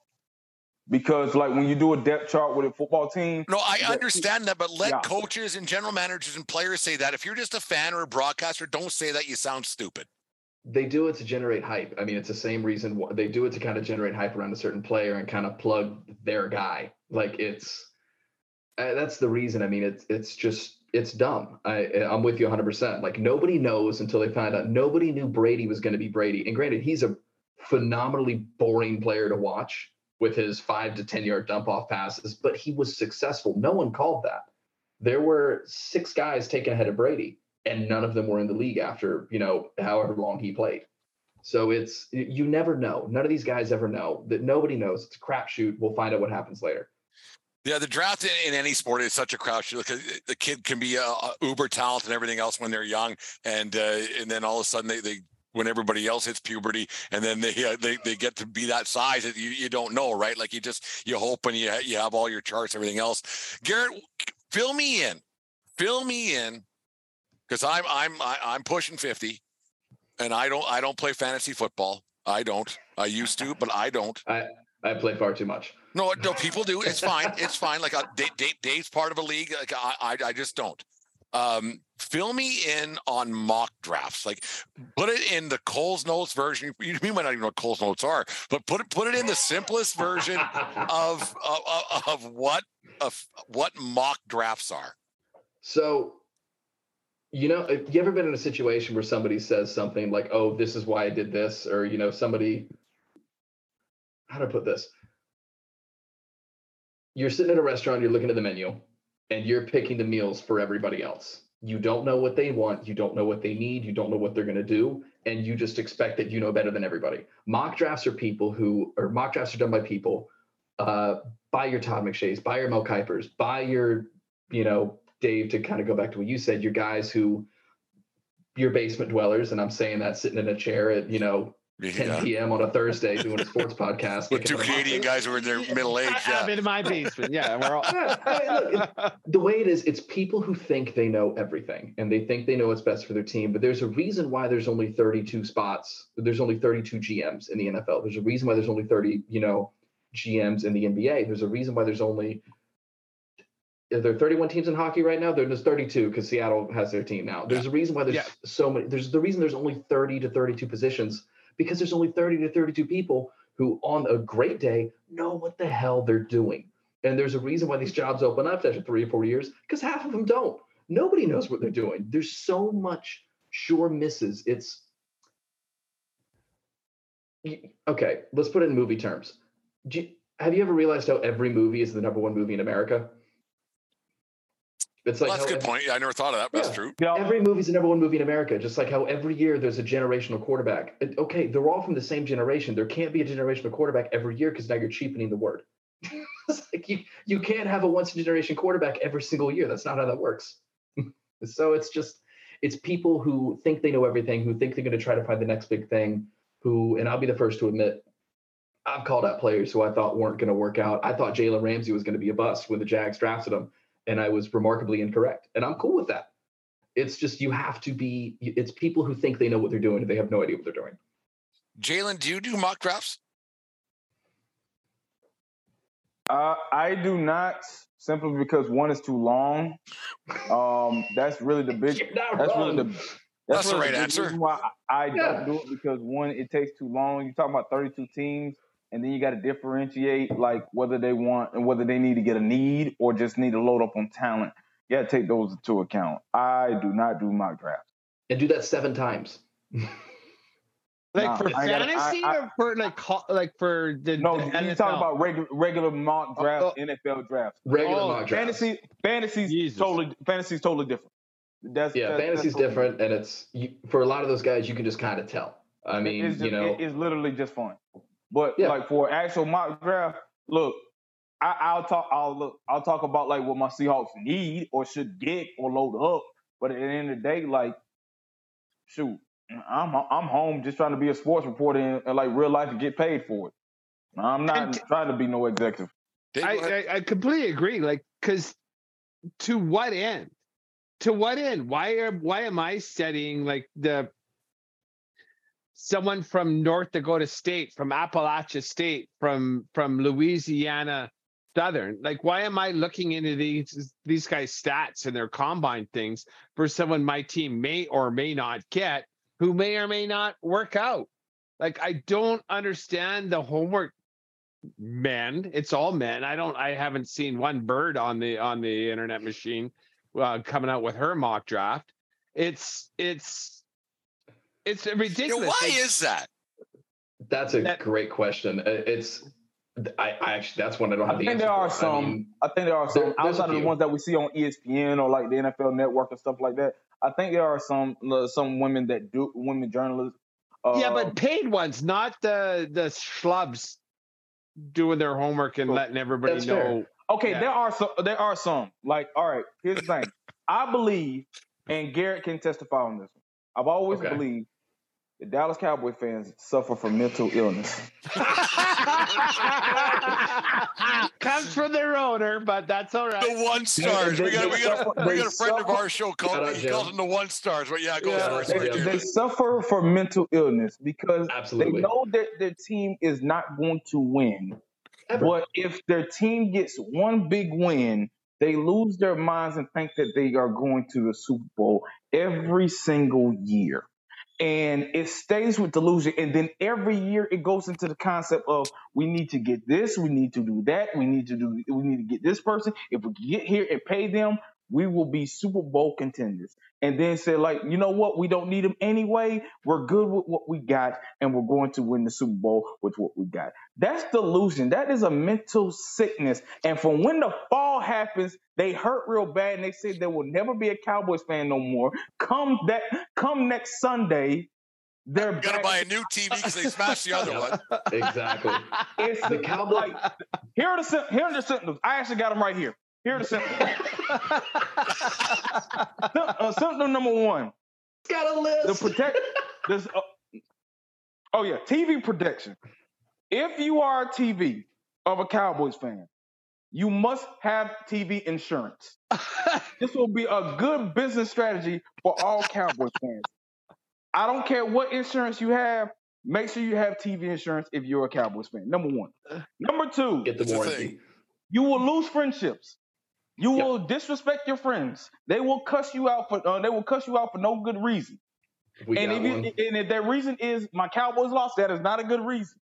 Because, like, when you do a depth chart with a football team... No, I understand that, but let coaches and general managers and players say that. If you're just a fan or a broadcaster, don't say that. You sound stupid. They do it to generate hype. I mean, it's the same reason they do it, to kind of generate hype around a certain player and kind of plug their guy. Like, that's the reason. I mean, it's just, it's dumb. I'm with you 100%. Like, nobody knows until they find out. Nobody knew Brady was going to be Brady. And granted, he's a phenomenally boring player to watch, with his 5 to 10 yard dump off passes, but he was successful. No one called that. There were 6 guys taken ahead of Brady, and none of them were in the league after, you know, however long he played. So you never know. None of these guys ever know. That nobody knows. It's a crapshoot. We'll find out what happens later. Yeah, the draft in any sport is such a crapshoot. Look, the kid can be a uber talent and everything else when they're young, and then all of a sudden they when everybody else hits puberty, and then they get to be that size that you don't know, right? Like you hope, and you have all your charts, everything else. Garrett, fill me in, because I'm pushing 50, and I don't play fantasy football. I don't. I used to, but I don't. I play far too much. No, people do. It's fine. It's fine. Like Dave's part of a league. Like I just don't. Fill me in on mock drafts. Like, put it in the Coles Notes version. You might not even know what Coles Notes are, but put it in the simplest version of what mock drafts are. So, you know, have you ever been in a situation where somebody says something like, "Oh, this is why I did this," or you know, somebody. How do I put this? You're sitting at a restaurant, you're looking at the menu, and you're picking the meals for everybody else. You don't know what they want. You don't know what they need. You don't know what they're going to do. And you just expect that you know better than everybody. Mock drafts are done by people. Buy your Todd McShays, buy your Mel Kipers, buy your, you know, Dave, to kind of go back to what you said, your guys who, your basement dwellers. And I'm saying that sitting in a chair at, you know, 10 p.m. on a Thursday doing a sports podcast with two Canadian guys who are in their middle age. I'm in my basement. Yeah, we're all. The way it is, it's people who think they know everything and they think they know what's best for their team. But there's a reason why there's only 32 spots. There's only 32 GMs in the NFL. There's a reason why there's only 30, you know, GMs in the NBA. There's a reason why there's only. Are there 31 teams in hockey right now? There's 32 because Seattle has their team now. There's a reason why there's so many. There's the reason there's only 30 to 32 positions. Because there's only 30 to 32 people who on a great day know what the hell they're doing. And there's a reason why these jobs open up after 3 or 4 years, because half of them don't. Nobody knows what they're doing. There's so much sure misses. It's okay. Let's put it in movie terms. Have you ever realized how every movie is the number one movie in America? It's like that's a good point. I never thought of that, but that's true. Yeah. Every movie's the number one movie in America, just like how every year there's a generational quarterback. Okay, they're all from the same generation. There can't be a generational quarterback every year because now you're cheapening the word. It's like you can't have a once-in-a-generation quarterback every single year. That's not how that works. So it's just – it's people who think they know everything, who think they're going to try to find the next big thing, who – and I'll be the first to admit – I've called out players who I thought weren't going to work out. I thought Jalen Ramsey was going to be a bust when the Jags drafted him. And I was remarkably incorrect. And I'm cool with that. It's just you have to be – it's people who think they know what they're doing and they have no idea what they're doing. Jalen, do you do mock drafts? I do not, simply because one is too long. That's really the big – that's really the right answer. Why I don't do it, because one, it takes too long. You're talking about 32 teams. And then you got to differentiate, like, whether they want and whether they need to get a need or just need to load up on talent. You got to take those into account. I do not do mock drafts. And do that 7 times. For fantasy or for like for the No, the you talk about regular mock drafts, NFL drafts. Regular mock drafts. Fantasy's totally different. Fantasy's totally different. And it's for a lot of those guys, you can just kind of tell. I mean, it's literally just fun. But like for actual mock draft, look, I'll talk about like what my Seahawks need or should get or load up. But at the end of the day, like, shoot, I'm home just trying to be a sports reporter and like real life and get paid for it. I'm not trying to be no executive. I completely agree. Like, because to what end? To what end? Why am I setting like the someone from North Dakota State, from Appalachia State, from Louisiana Southern? Like, why am I looking into these guys' stats and their combine things for someone my team may or may not get, who may or may not work out? Like, I don't understand the homework, man. It's all men. I haven't seen one bird on the internet machine coming out with her mock draft. It's ridiculous. Yeah, why is that? That's a great question. That's one I don't have the answer for. I think there are some outside of the ones that we see on ESPN or like the NFL Network and stuff like that. I think there are some women that do women journalists. But paid ones, not the schlubs doing their homework and letting everybody know. Okay, yeah. there are some. Like, all right, here's the thing. I believe, and Garrett can testify on this one, I've always believed the Dallas Cowboy fans suffer from mental illness. Comes from their owner, but that's all right. The one stars. We got a friend of our show called him the one stars. But yeah, they suffer from mental illness because they know that their team is not going to win. Ever. But if their team gets one big win, they lose their minds and think that they are going to the Super Bowl every single year. And it stays with delusion. And then every year it goes into the concept of we need to get this, we need to do that, we need to get this person. If we get here and pay them, we will be Super Bowl contenders. And then say, like, you know what? We don't need them anyway. We're good with what we got, and we're going to win the Super Bowl with what we got. That's delusion. That is a mental sickness. And from when the fall happens, they hurt real bad, and they say there will never be a Cowboys fan no more. Come next Sunday, they're going to buy a new TV because they smashed the other one. Exactly. It's the Cowboys. Like, here are the symptoms. I actually got them right here. Here are the symptoms. Symptom number one. It's got a list. TV protection. If you are a TV of a Cowboys fan, you must have TV insurance. This will be a good business strategy for all Cowboys fans. I don't care what insurance you have. Make sure you have TV insurance if you're a Cowboys fan. Number one. Number two. Get the warranty. You will lose friendships. You will disrespect your friends. They will cuss you out for no good reason. And if that reason is my Cowboys lost, that is not a good reason.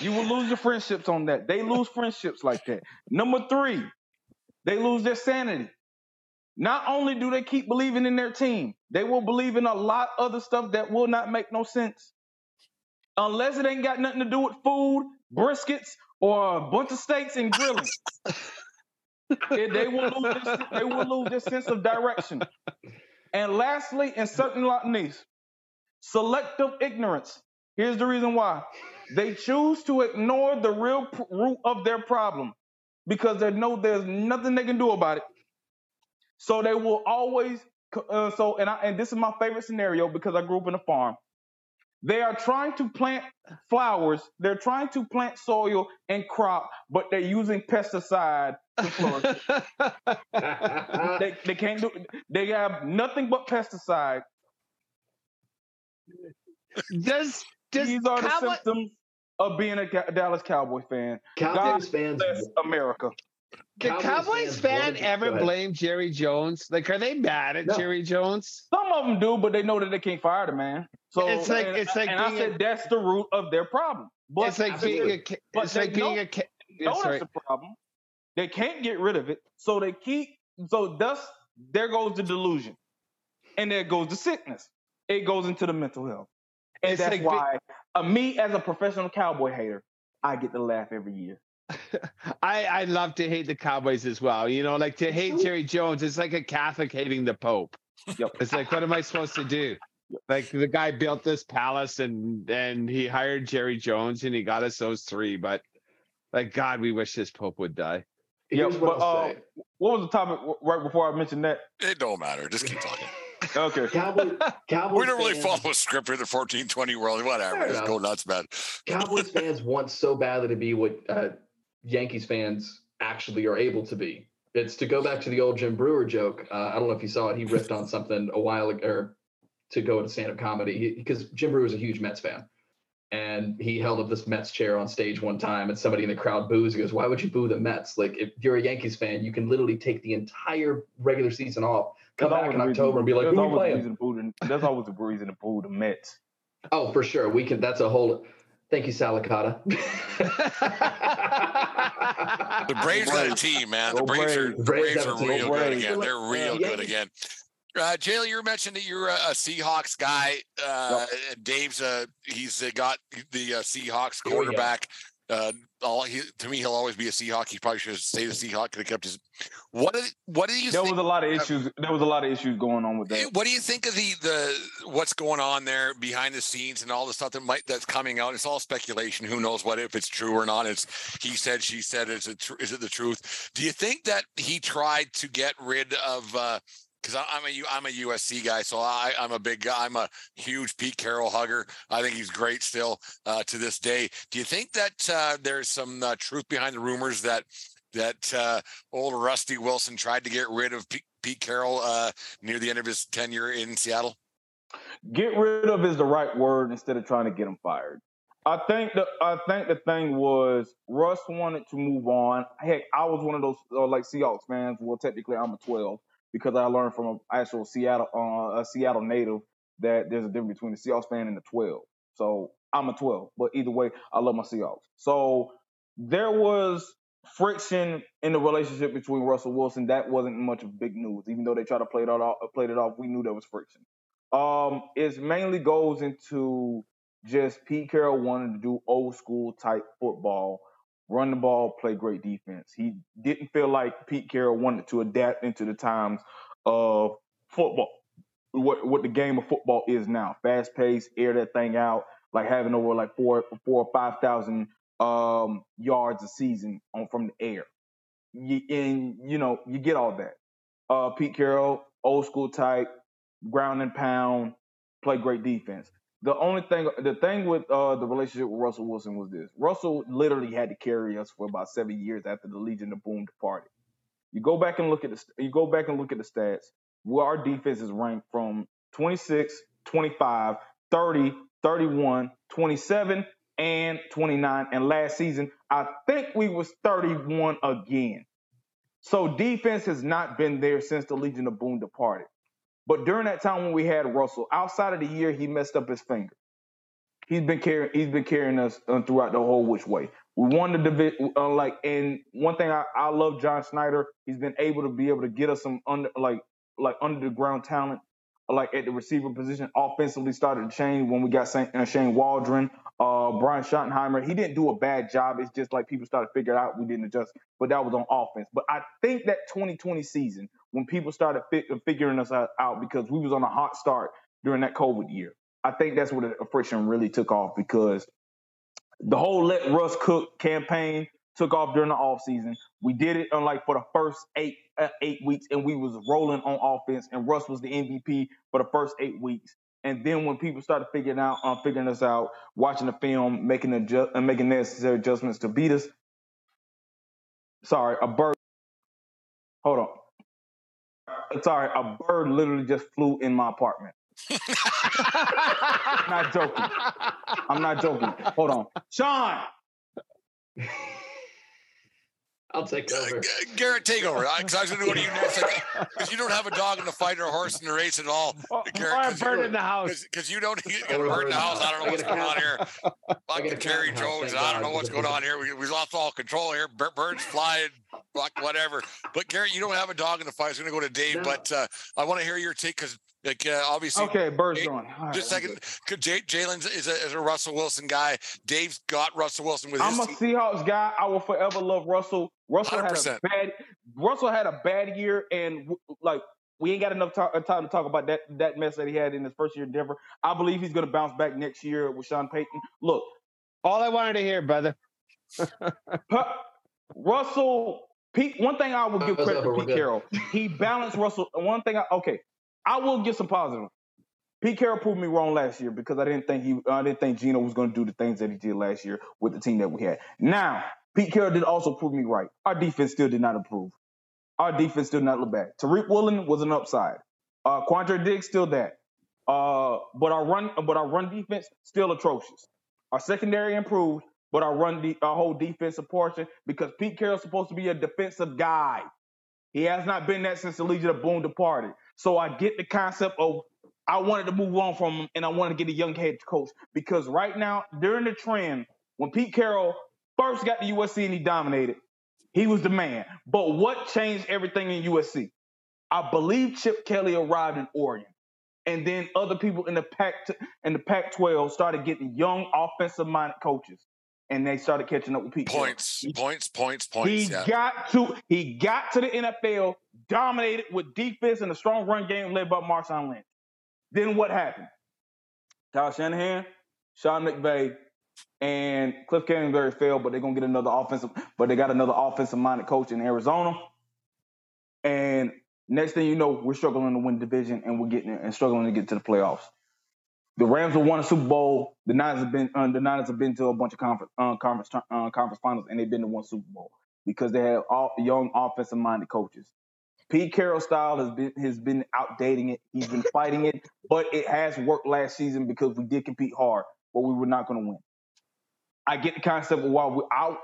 You will lose your friendships on that. They lose friendships like that. Number three, they lose their sanity. Not only do they keep believing in their team, they will believe in a lot of other stuff that will not make no sense. Unless it ain't got nothing to do with food, briskets, or a bunch of steaks and grilling. They will lose their sense of direction. And lastly, in certain Latinx, selective ignorance. Here's the reason why. They choose to ignore the real root of their problem because they know there's nothing they can do about it. So they will always, this is my favorite scenario because I grew up in a farm. They are trying to plant flowers. They're trying to plant soil and crop, but they're using pesticide to flourish. They can't do. They have nothing but pesticide. These are the symptoms of being a Dallas Cowboy fan. Cowboys fans, bless America. Can Cowboys fan ever blame Jerry Jones? Like, are they mad at Jerry Jones? Some of them do, but they know that they can't fire the man. So I said that's the root of their problem. But it's like being a problem. They can't get rid of it, so they keep. So thus, there goes the delusion, and there goes the sickness. It goes into the mental health, and it's me as a professional Cowboy hater, I get to laugh every year. I love to hate the Cowboys as well. You know, like to hate Jerry Jones, it's like a Catholic hating the Pope. Yep. It's like, what am I supposed to do? Like the guy built this palace and he hired Jerry Jones and he got us those three. But like, God, we wish this Pope would die. Yeah. What was the topic right before I mentioned that? It don't matter. Just keep talking. Okay. Cowboys we don't really follow a script here. The 1420 world, whatever. Just go nuts, man. Cowboys fans want so badly to be what Yankees fans actually are able to be. It's to go back to the old Jim Brewer joke. I don't know if you saw it. He riffed on something a while ago. To go into stand-up comedy because Jim Brewer was a huge Mets fan. And he held up this Mets chair on stage one time and somebody in the crowd boos. He goes, why would you boo the Mets? Like, if you're a Yankees fan, you can literally take the entire regular season off, come back in October and be like, who are you playing? There's always a reason to boo the Mets. Oh, for sure. We can. That's a whole – thank you, Salicata. The Braves are a team, man. The Braves are real good again. They're real good again. Jalen, you mentioned that you're a Seahawks guy. Dave's he's got the Seahawks quarterback To me, he'll always be a Seahawk. He probably should have stayed a Seahawk. Could have kept his. What do you think? There was a lot of issues going on with that. What do you think of the what's going on there behind the scenes and all the stuff that's coming out? It's all speculation. Who knows what if it's true or not? It's he said, she said. Is it the truth? Do you think that he tried to get rid of? Because I'm a USC guy, so I'm a big guy. I'm a huge Pete Carroll hugger. I think he's great still to this day. Do you think that there's some truth behind the rumors that old Rusty Wilson tried to get rid of Pete Carroll near the end of his tenure in Seattle? Get rid of is the right word instead of trying to get him fired. I think the thing was Russ wanted to move on. Heck, I was one of those like Seahawks fans. Well, technically, I'm a 12. Because I learned from an actual Seattle native that there's a difference between the Seahawks fan and the 12. So I'm a 12, but either way, I love my Seahawks. So there was friction in the relationship between Russell Wilson. That wasn't much of big news, even though they tried to play it off. We knew there was friction. It mainly goes into just Pete Carroll wanted to do old school type football. Run the ball, play great defense. He didn't feel like Pete Carroll wanted to adapt into the times of football, what the game of football is now. Fast pace, air that thing out, like having over like 4,000 or 5,000 yards a season from the air. You get all that. Pete Carroll, old school type, ground and pound, play great defense. The thing with the relationship with Russell Wilson was this. Russell literally had to carry us for about 7 years after the Legion of Boom departed. You go back and look at the stats. Where our defense is ranked from 26, 25, 30, 31, 27, and 29. And last season, I think we was 31 again. So defense has not been there since the Legion of Boom departed. But during that time when we had Russell, outside of the year he messed up his finger, he's been carrying us throughout the whole which way. We won the division. And one thing I love John Schneider. He's been able to get us some under the ground talent, like at the receiver position. Offensively started to change when we got Shane Waldron, Brian Schottenheimer. He didn't do a bad job. It's just like people started figuring out we didn't adjust, but that was on offense. But I think that 2020 season, when people started figuring us out because we was on a hot start during that COVID year. I think that's where the friction really took off, because the whole Let Russ Cook campaign took off during the offseason. We did it for the first eight weeks, and we was rolling on offense, and Russ was the MVP for the first 8 weeks. And then when people started figuring us out, watching the film, making necessary adjustments to beat us. Sorry, a bird. Hold on. Sorry, a bird literally just flew in my apartment. I'm not joking. Hold on. Sean! I'll take over. Garrett, take over. Because I was going to go to you next. Because you don't have a dog in the fight or a horse in the race at all. Garrett, or a bird in the house. Because you don't get a bird in the house. I don't know what's going on here. Fucking Terry Jones. I don't know what's going on here. We lost all control here. Birds flying. Whatever. But Garrett, you don't have a dog in the fight. I was going to go to Dave. No. But I want to hear your take because. Obviously, okay, bird's gone. Right, just a second. Jalen is a Russell Wilson guy. Dave's got Russell Wilson with his team. I'm a Seahawks guy. I will forever love Russell. Russell had a bad year, and we ain't got enough time to talk about that mess that he had in his first year in Denver. I believe he's going to bounce back next year with Sean Payton. Look, all I wanted to hear, brother. Russell, Pete. One thing I will give credit to Pete Carroll. He balanced Russell. One thing. I will give some positive. Pete Carroll proved me wrong last year because I didn't think Geno was going to do the things that he did last year with the team that we had. Now, Pete Carroll did also prove me right. Our defense still did not improve. Our defense still did not look bad. Tariq Woolen was an upside. Quandre Diggs still that. But our run defense still atrocious. Our secondary improved, but our whole defensive portion, because Pete Carroll's supposed to be a defensive guy. He has not been that since the Legion of Boom departed. So I get the concept of I wanted to move on from him, and I wanted to get a young head coach, because right now, during the trend, when Pete Carroll first got to USC and he dominated, he was the man. But what changed everything in USC? I believe Chip Kelly arrived in Oregon, and then other people in the Pac-12 started getting young offensive-minded coaches. and they started catching up with people. Points. He got to the NFL, dominated with defense and a strong run game led by Marshawn Lynch. Then what happened? Kyle Shanahan, Sean McVay, and Cliff Kingsbury failed, but they're gonna get another offensive. But they got another offensive-minded coach in Arizona, and next thing you know, we're struggling to win the division, and we're getting and struggling to get to the playoffs. The Rams have won a Super Bowl. The Niners have been to a bunch of conference finals, and they've been to one Super Bowl because they have all young offensive-minded coaches. Pete Carroll's style has been outdating it. He's been fighting it, but it has worked last season because we did compete hard, but we were not going to win. I get the concept of why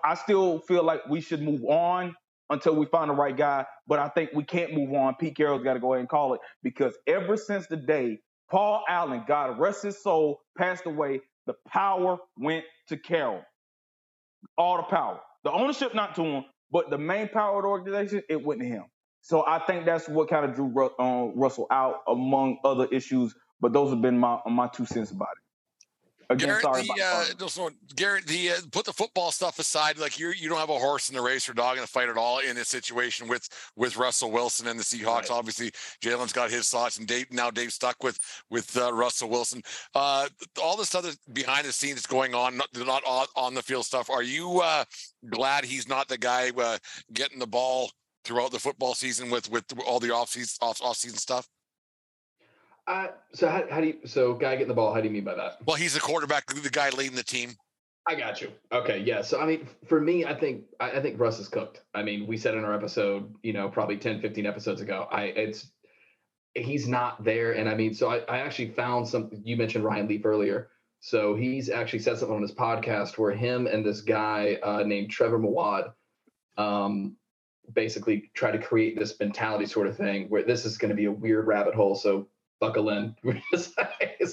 I still feel like we should move on until we find the right guy, but I think we can't move on. Pete Carroll's got to go ahead and call it because ever since the day Paul Allen, God rest his soul, passed away, the power went to Carroll. All the power. The ownership not to him, but the main power of the organization, it went to him. So I think that's what kind of drew Russell out, among other issues. But those have been my 2 cents about it. Again, Garrett, put the football stuff aside. Like you don't have a horse in the race or dog in the fight at all in this situation with Russell Wilson and the Seahawks. Right. Obviously, Jalen's got his thoughts, and Dave's stuck with Russell Wilson. All this other behind the scenes going on, not on the field stuff. Are you glad he's not the guy getting the ball throughout the football season with all the off-season stuff? So how do you, guy getting the ball, how do you mean by that? Well, he's the quarterback, the guy leading the team. I got you. Okay. Yeah. So, I mean, for me, I think Russ is cooked. I mean, we said in our episode, probably 10, 15 episodes ago, he's not there. And I mean, so I actually found something. You mentioned Ryan Leaf earlier. So he's actually said something on his podcast where him and this guy named Trevor Mawad, basically try to create this mentality sort of thing where this is going to be a weird rabbit hole. So buckle in. It's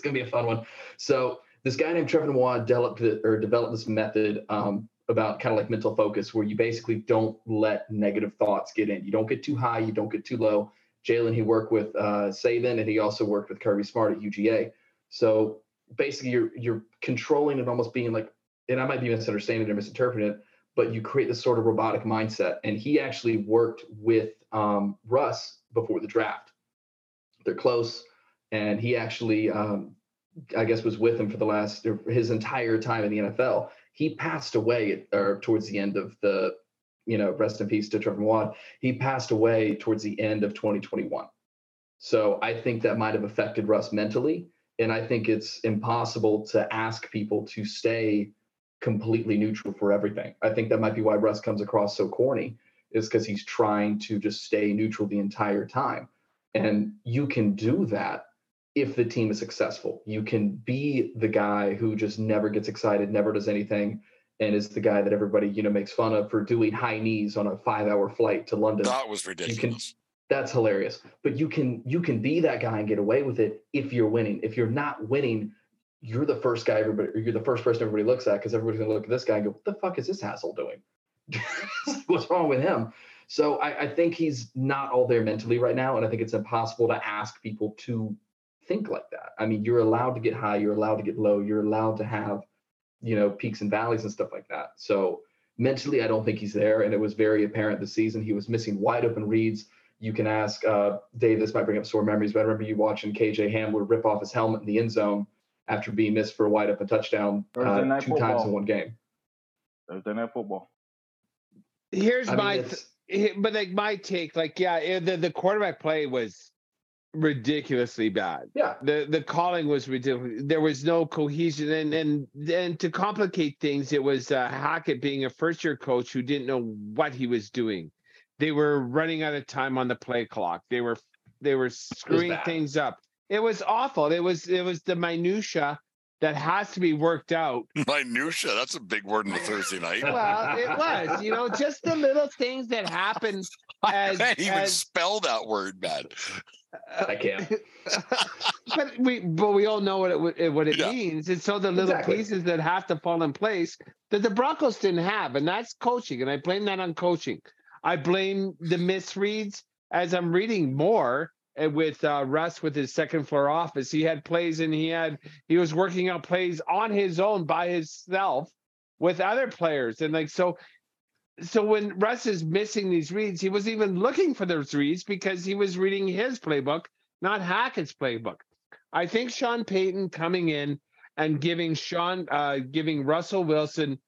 going to be a fun one. So this guy named Trevor Noir developed this method about kind of like mental focus where you basically don't let negative thoughts get in. You don't get too high. You don't get too low. Jalen, he worked with Saban, and he also worked with Kirby Smart at UGA. So basically you're controlling it, almost being like, and I might be misunderstanding it or misinterpreting it, but you create this sort of robotic mindset. And he actually worked with Russ before the draft. They're close. And he actually, was with him for his entire time in the NFL. He passed away towards the end of the, rest in peace to Trevor Mawad. He passed away towards the end of 2021. So I think that might've affected Russ mentally. And I think it's impossible to ask people to stay completely neutral for everything. I think that might be why Russ comes across so corny, is because he's trying to just stay neutral the entire time. And you can do that if the team is successful. You can be the guy who just never gets excited, never does anything, and is the guy that everybody, makes fun of for doing high knees on a 5-hour flight to London. That was ridiculous. That's hilarious. But you can be that guy and get away with it if you're winning. If you're not winning, you're the first guy you're the first person everybody looks at, because everybody's gonna look at this guy and go, what the fuck is this asshole doing? What's wrong with him? So I think he's not all there mentally right now. And I think it's impossible to ask people to think like that. I mean, you're allowed to get high, you're allowed to get low, you're allowed to have, peaks and valleys and stuff like that. So mentally, I don't think he's there. And it was very apparent this season. He was missing wide open reads. You can ask Dave, this might bring up sore memories, but I remember you watching KJ Hamler rip off his helmet in the end zone after being missed for a wide open touchdown 2 times in one game. Thursday Night Football. Here's my take. Like, yeah, the quarterback play was ridiculously bad. Yeah. The calling was ridiculous. There was no cohesion. And to complicate things, it was Hackett being a first-year coach who didn't know what he was doing. They were running out of time on the play clock. They were screwing things up. It was awful. It was the minutia that has to be worked out. Minutia, that's a big word in the Thursday night. Well, it was, just the little things that happen. I can't even spell that word, man. I can't. But we all know what it means, and so the little pieces that have to fall in place that the Broncos didn't have, and that's coaching. And I blame that on coaching. I blame the misreads. As I'm reading more. And with Russ, with his second floor office, he had plays and he was working out plays on his own by himself with other players. And like, so when Russ is missing these reads, he wasn't even looking for those reads because he was reading his playbook, not Hackett's playbook. I think Sean Payton coming in and giving Russell Wilson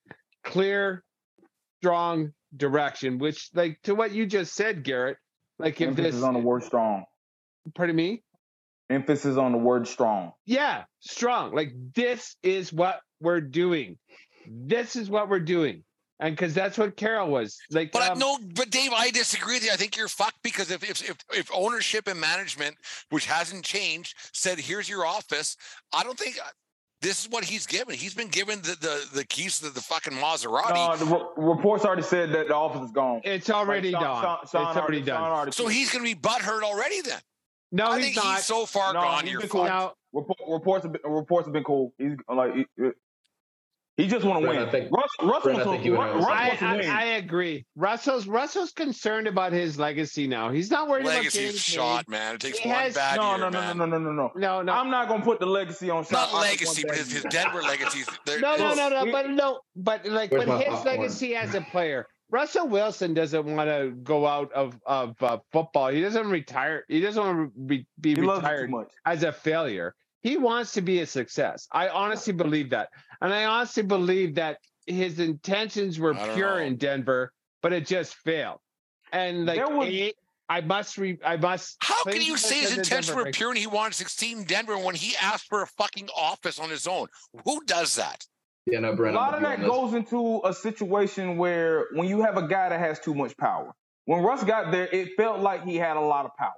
clear, strong direction, which, like, to what you just said, Garrett, like, if this is on the word strong. Pardon me? Emphasis on the word strong. Yeah, strong. Like, this is what we're doing. This is what we're doing. And because that's what Carroll was. Like, but Dave, I disagree with you. I think you're fucked because if ownership and management, which hasn't changed, said, here's your office, I don't think this is what he's given. He's been given the keys to the fucking Maserati. No, the reports already said that the office is gone. It's already done. It's already done. So he's going to be butthurt already then. No, I think he's so far gone. You're fucked. Reports have been cool. He's like, he just want to win. I agree. Russell's concerned about his legacy now. He's not worried about legacy. Legacy's shot, man. It takes one bad year, man. No. I'm not going to put the legacy on. Not legacy, but his Denver legacy. But his legacy as a player. Russell Wilson doesn't want to go out of football. He doesn't retire. He doesn't want to be retired as a failure. He wants to be a success. I honestly believe that. And I honestly believe that his intentions were pure in Denver, but it just failed. And like, how can you say his intentions were pure and he wanted to succeed in Denver when he asked for a fucking office on his own? Who does that? Yeah, no, Brandon, a lot of that goes into a situation where when you have a guy that has too much power. When Russ got there, it felt like he had a lot of power.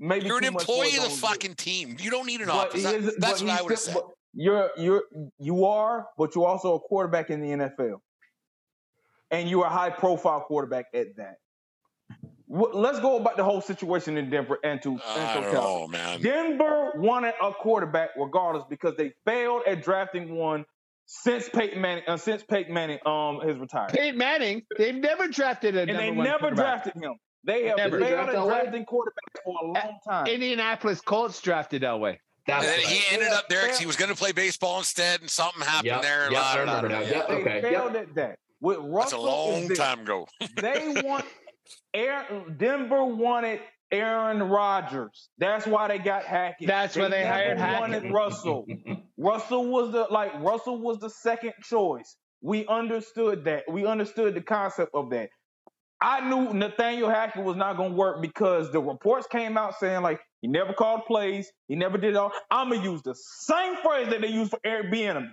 Maybe you're an employee of the fucking team. You don't need an office. That's what I would say. But you're also a quarterback in the NFL, and you're a high-profile quarterback at that. Let's go about the whole situation in Denver and to Central California. Denver wanted a quarterback regardless because they failed at drafting one. Since Peyton Manning has retired. Peyton Manning, they've never drafted a number one quarterback. And they never drafted him. They have never failed at drafting quarterbacks for a long time. Indianapolis Colts drafted Elway. And then he ended up there because he was going to play baseball instead, and something happened there. Yep, I remember that. Yep, okay. They failed at that. With Russell, that's a long time ago. Denver wanted Aaron Rodgers. That's why they got Hackett. That's why they hired Hackett. Wanted Russell. Russell was the second choice. We understood that. We understood the concept of that. I knew Nathaniel Hackett was not going to work because the reports came out saying, like, he never called plays. He never did it all. I'm going to use the same phrase that they used for Eric Bieniemy.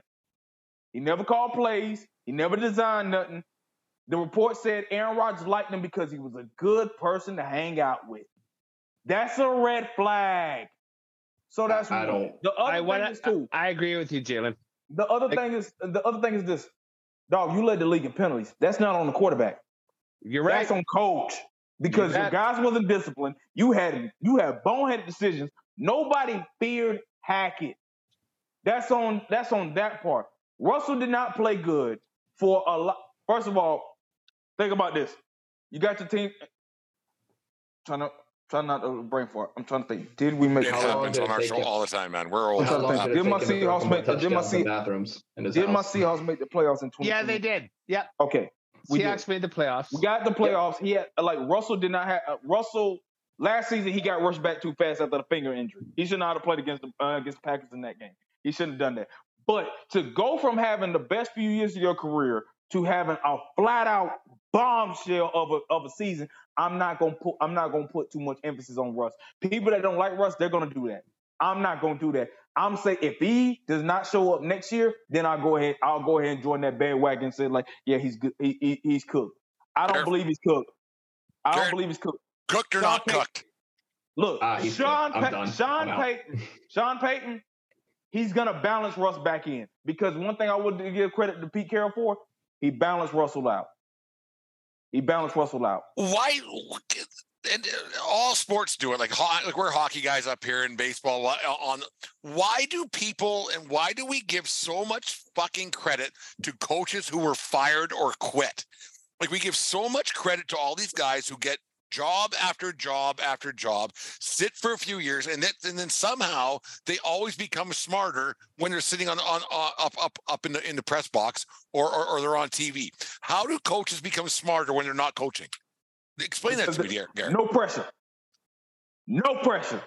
He never called plays. He never designed nothing. The report said Aaron Rodgers liked him because he was a good person to hang out with. That's a red flag. So that's I agree with you, Jalen. The other thing is this, dog. You led the league in penalties. That's not on the quarterback. You're right. That's on coach because your guys wasn't disciplined. You had boneheaded decisions. Nobody feared Hackett. That's on that part. Russell did not play good for a lot. First of all, think about this. You got your team. Trying not to brain fart. I'm trying to think. Did we make it happens on our show all the time, man? We're old. Did my Seahawks make the playoffs in 2020? Yeah, they did. Yeah. Okay. Seahawks made the playoffs. We got the playoffs. He had Russell did not have Russell last season. He got rushed back too fast after the finger injury. He should not have played against the Packers in that game. He shouldn't have done that. But to go from having the best few years of your career to having a flat out bombshell of a season, I'm not gonna put too much emphasis on Russ. People that don't like Russ, they're gonna do that. I'm not gonna do that. I'm saying if he does not show up next year, then I'll go ahead and join that bandwagon and say, like, yeah, he's good. He's cooked. I don't believe he's cooked. Cooked or not cooked? Look, Sean Payton, he's gonna balance Russ back in because one thing I would give credit to Pete Carroll for, he balanced Russell out. Why? And all sports do it. Like we're hockey guys up here in baseball. Why do people and why do we give so much fucking credit to coaches who were fired or quit? Like we give so much credit to all these guys who get job after job after job, sit for a few years, and then somehow they always become smarter when they're sitting up in the press box or they're on TV. How do coaches become smarter when they're not coaching? Explain that to me, Garrett. No pressure.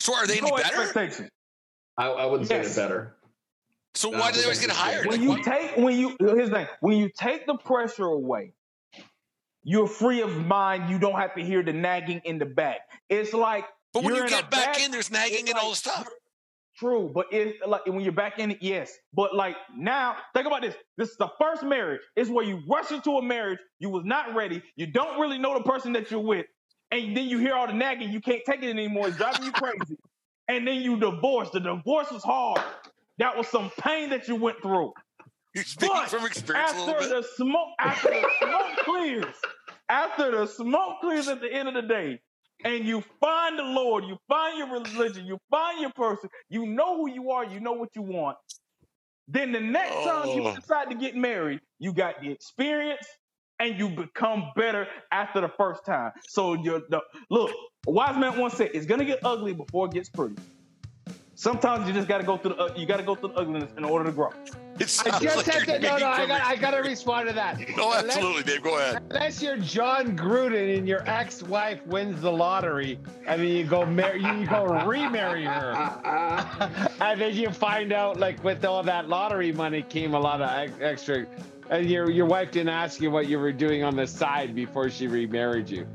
So are they any better? I wouldn't say they're better. So why do they always get hired? When you take the pressure away, you're free of mind. You don't have to hear the nagging in the back. It's like, but when you get back in, there's nagging and all this stuff. True, but it's like when you're back in it, yes. But like now, think about this. This is the first marriage. It's where you rush into a marriage. You was not ready. You don't really know the person that you're with, and then you hear all the nagging. You can't take it anymore. It's driving you crazy. And then you divorce. The divorce was hard. That was some pain that you went through. You're speaking from experience a little bit. After the smoke clears at the end of the day, and you find the Lord, you find your religion, you find your person, you know who you are, you know what you want. Then the next time you decide to get married, you got the experience and you become better after the first time. So look, a wise man once said, it's going to get ugly before it gets pretty. Sometimes you just got to go through the ugliness in order to grow. I got to respond to that. No, absolutely, Dave. Go ahead. Unless you're John Gruden and your ex-wife wins the lottery, and then you go remarry her, and then you find out, like, with all that lottery money came a lot of extra, and your wife didn't ask you what you were doing on the side before she remarried you.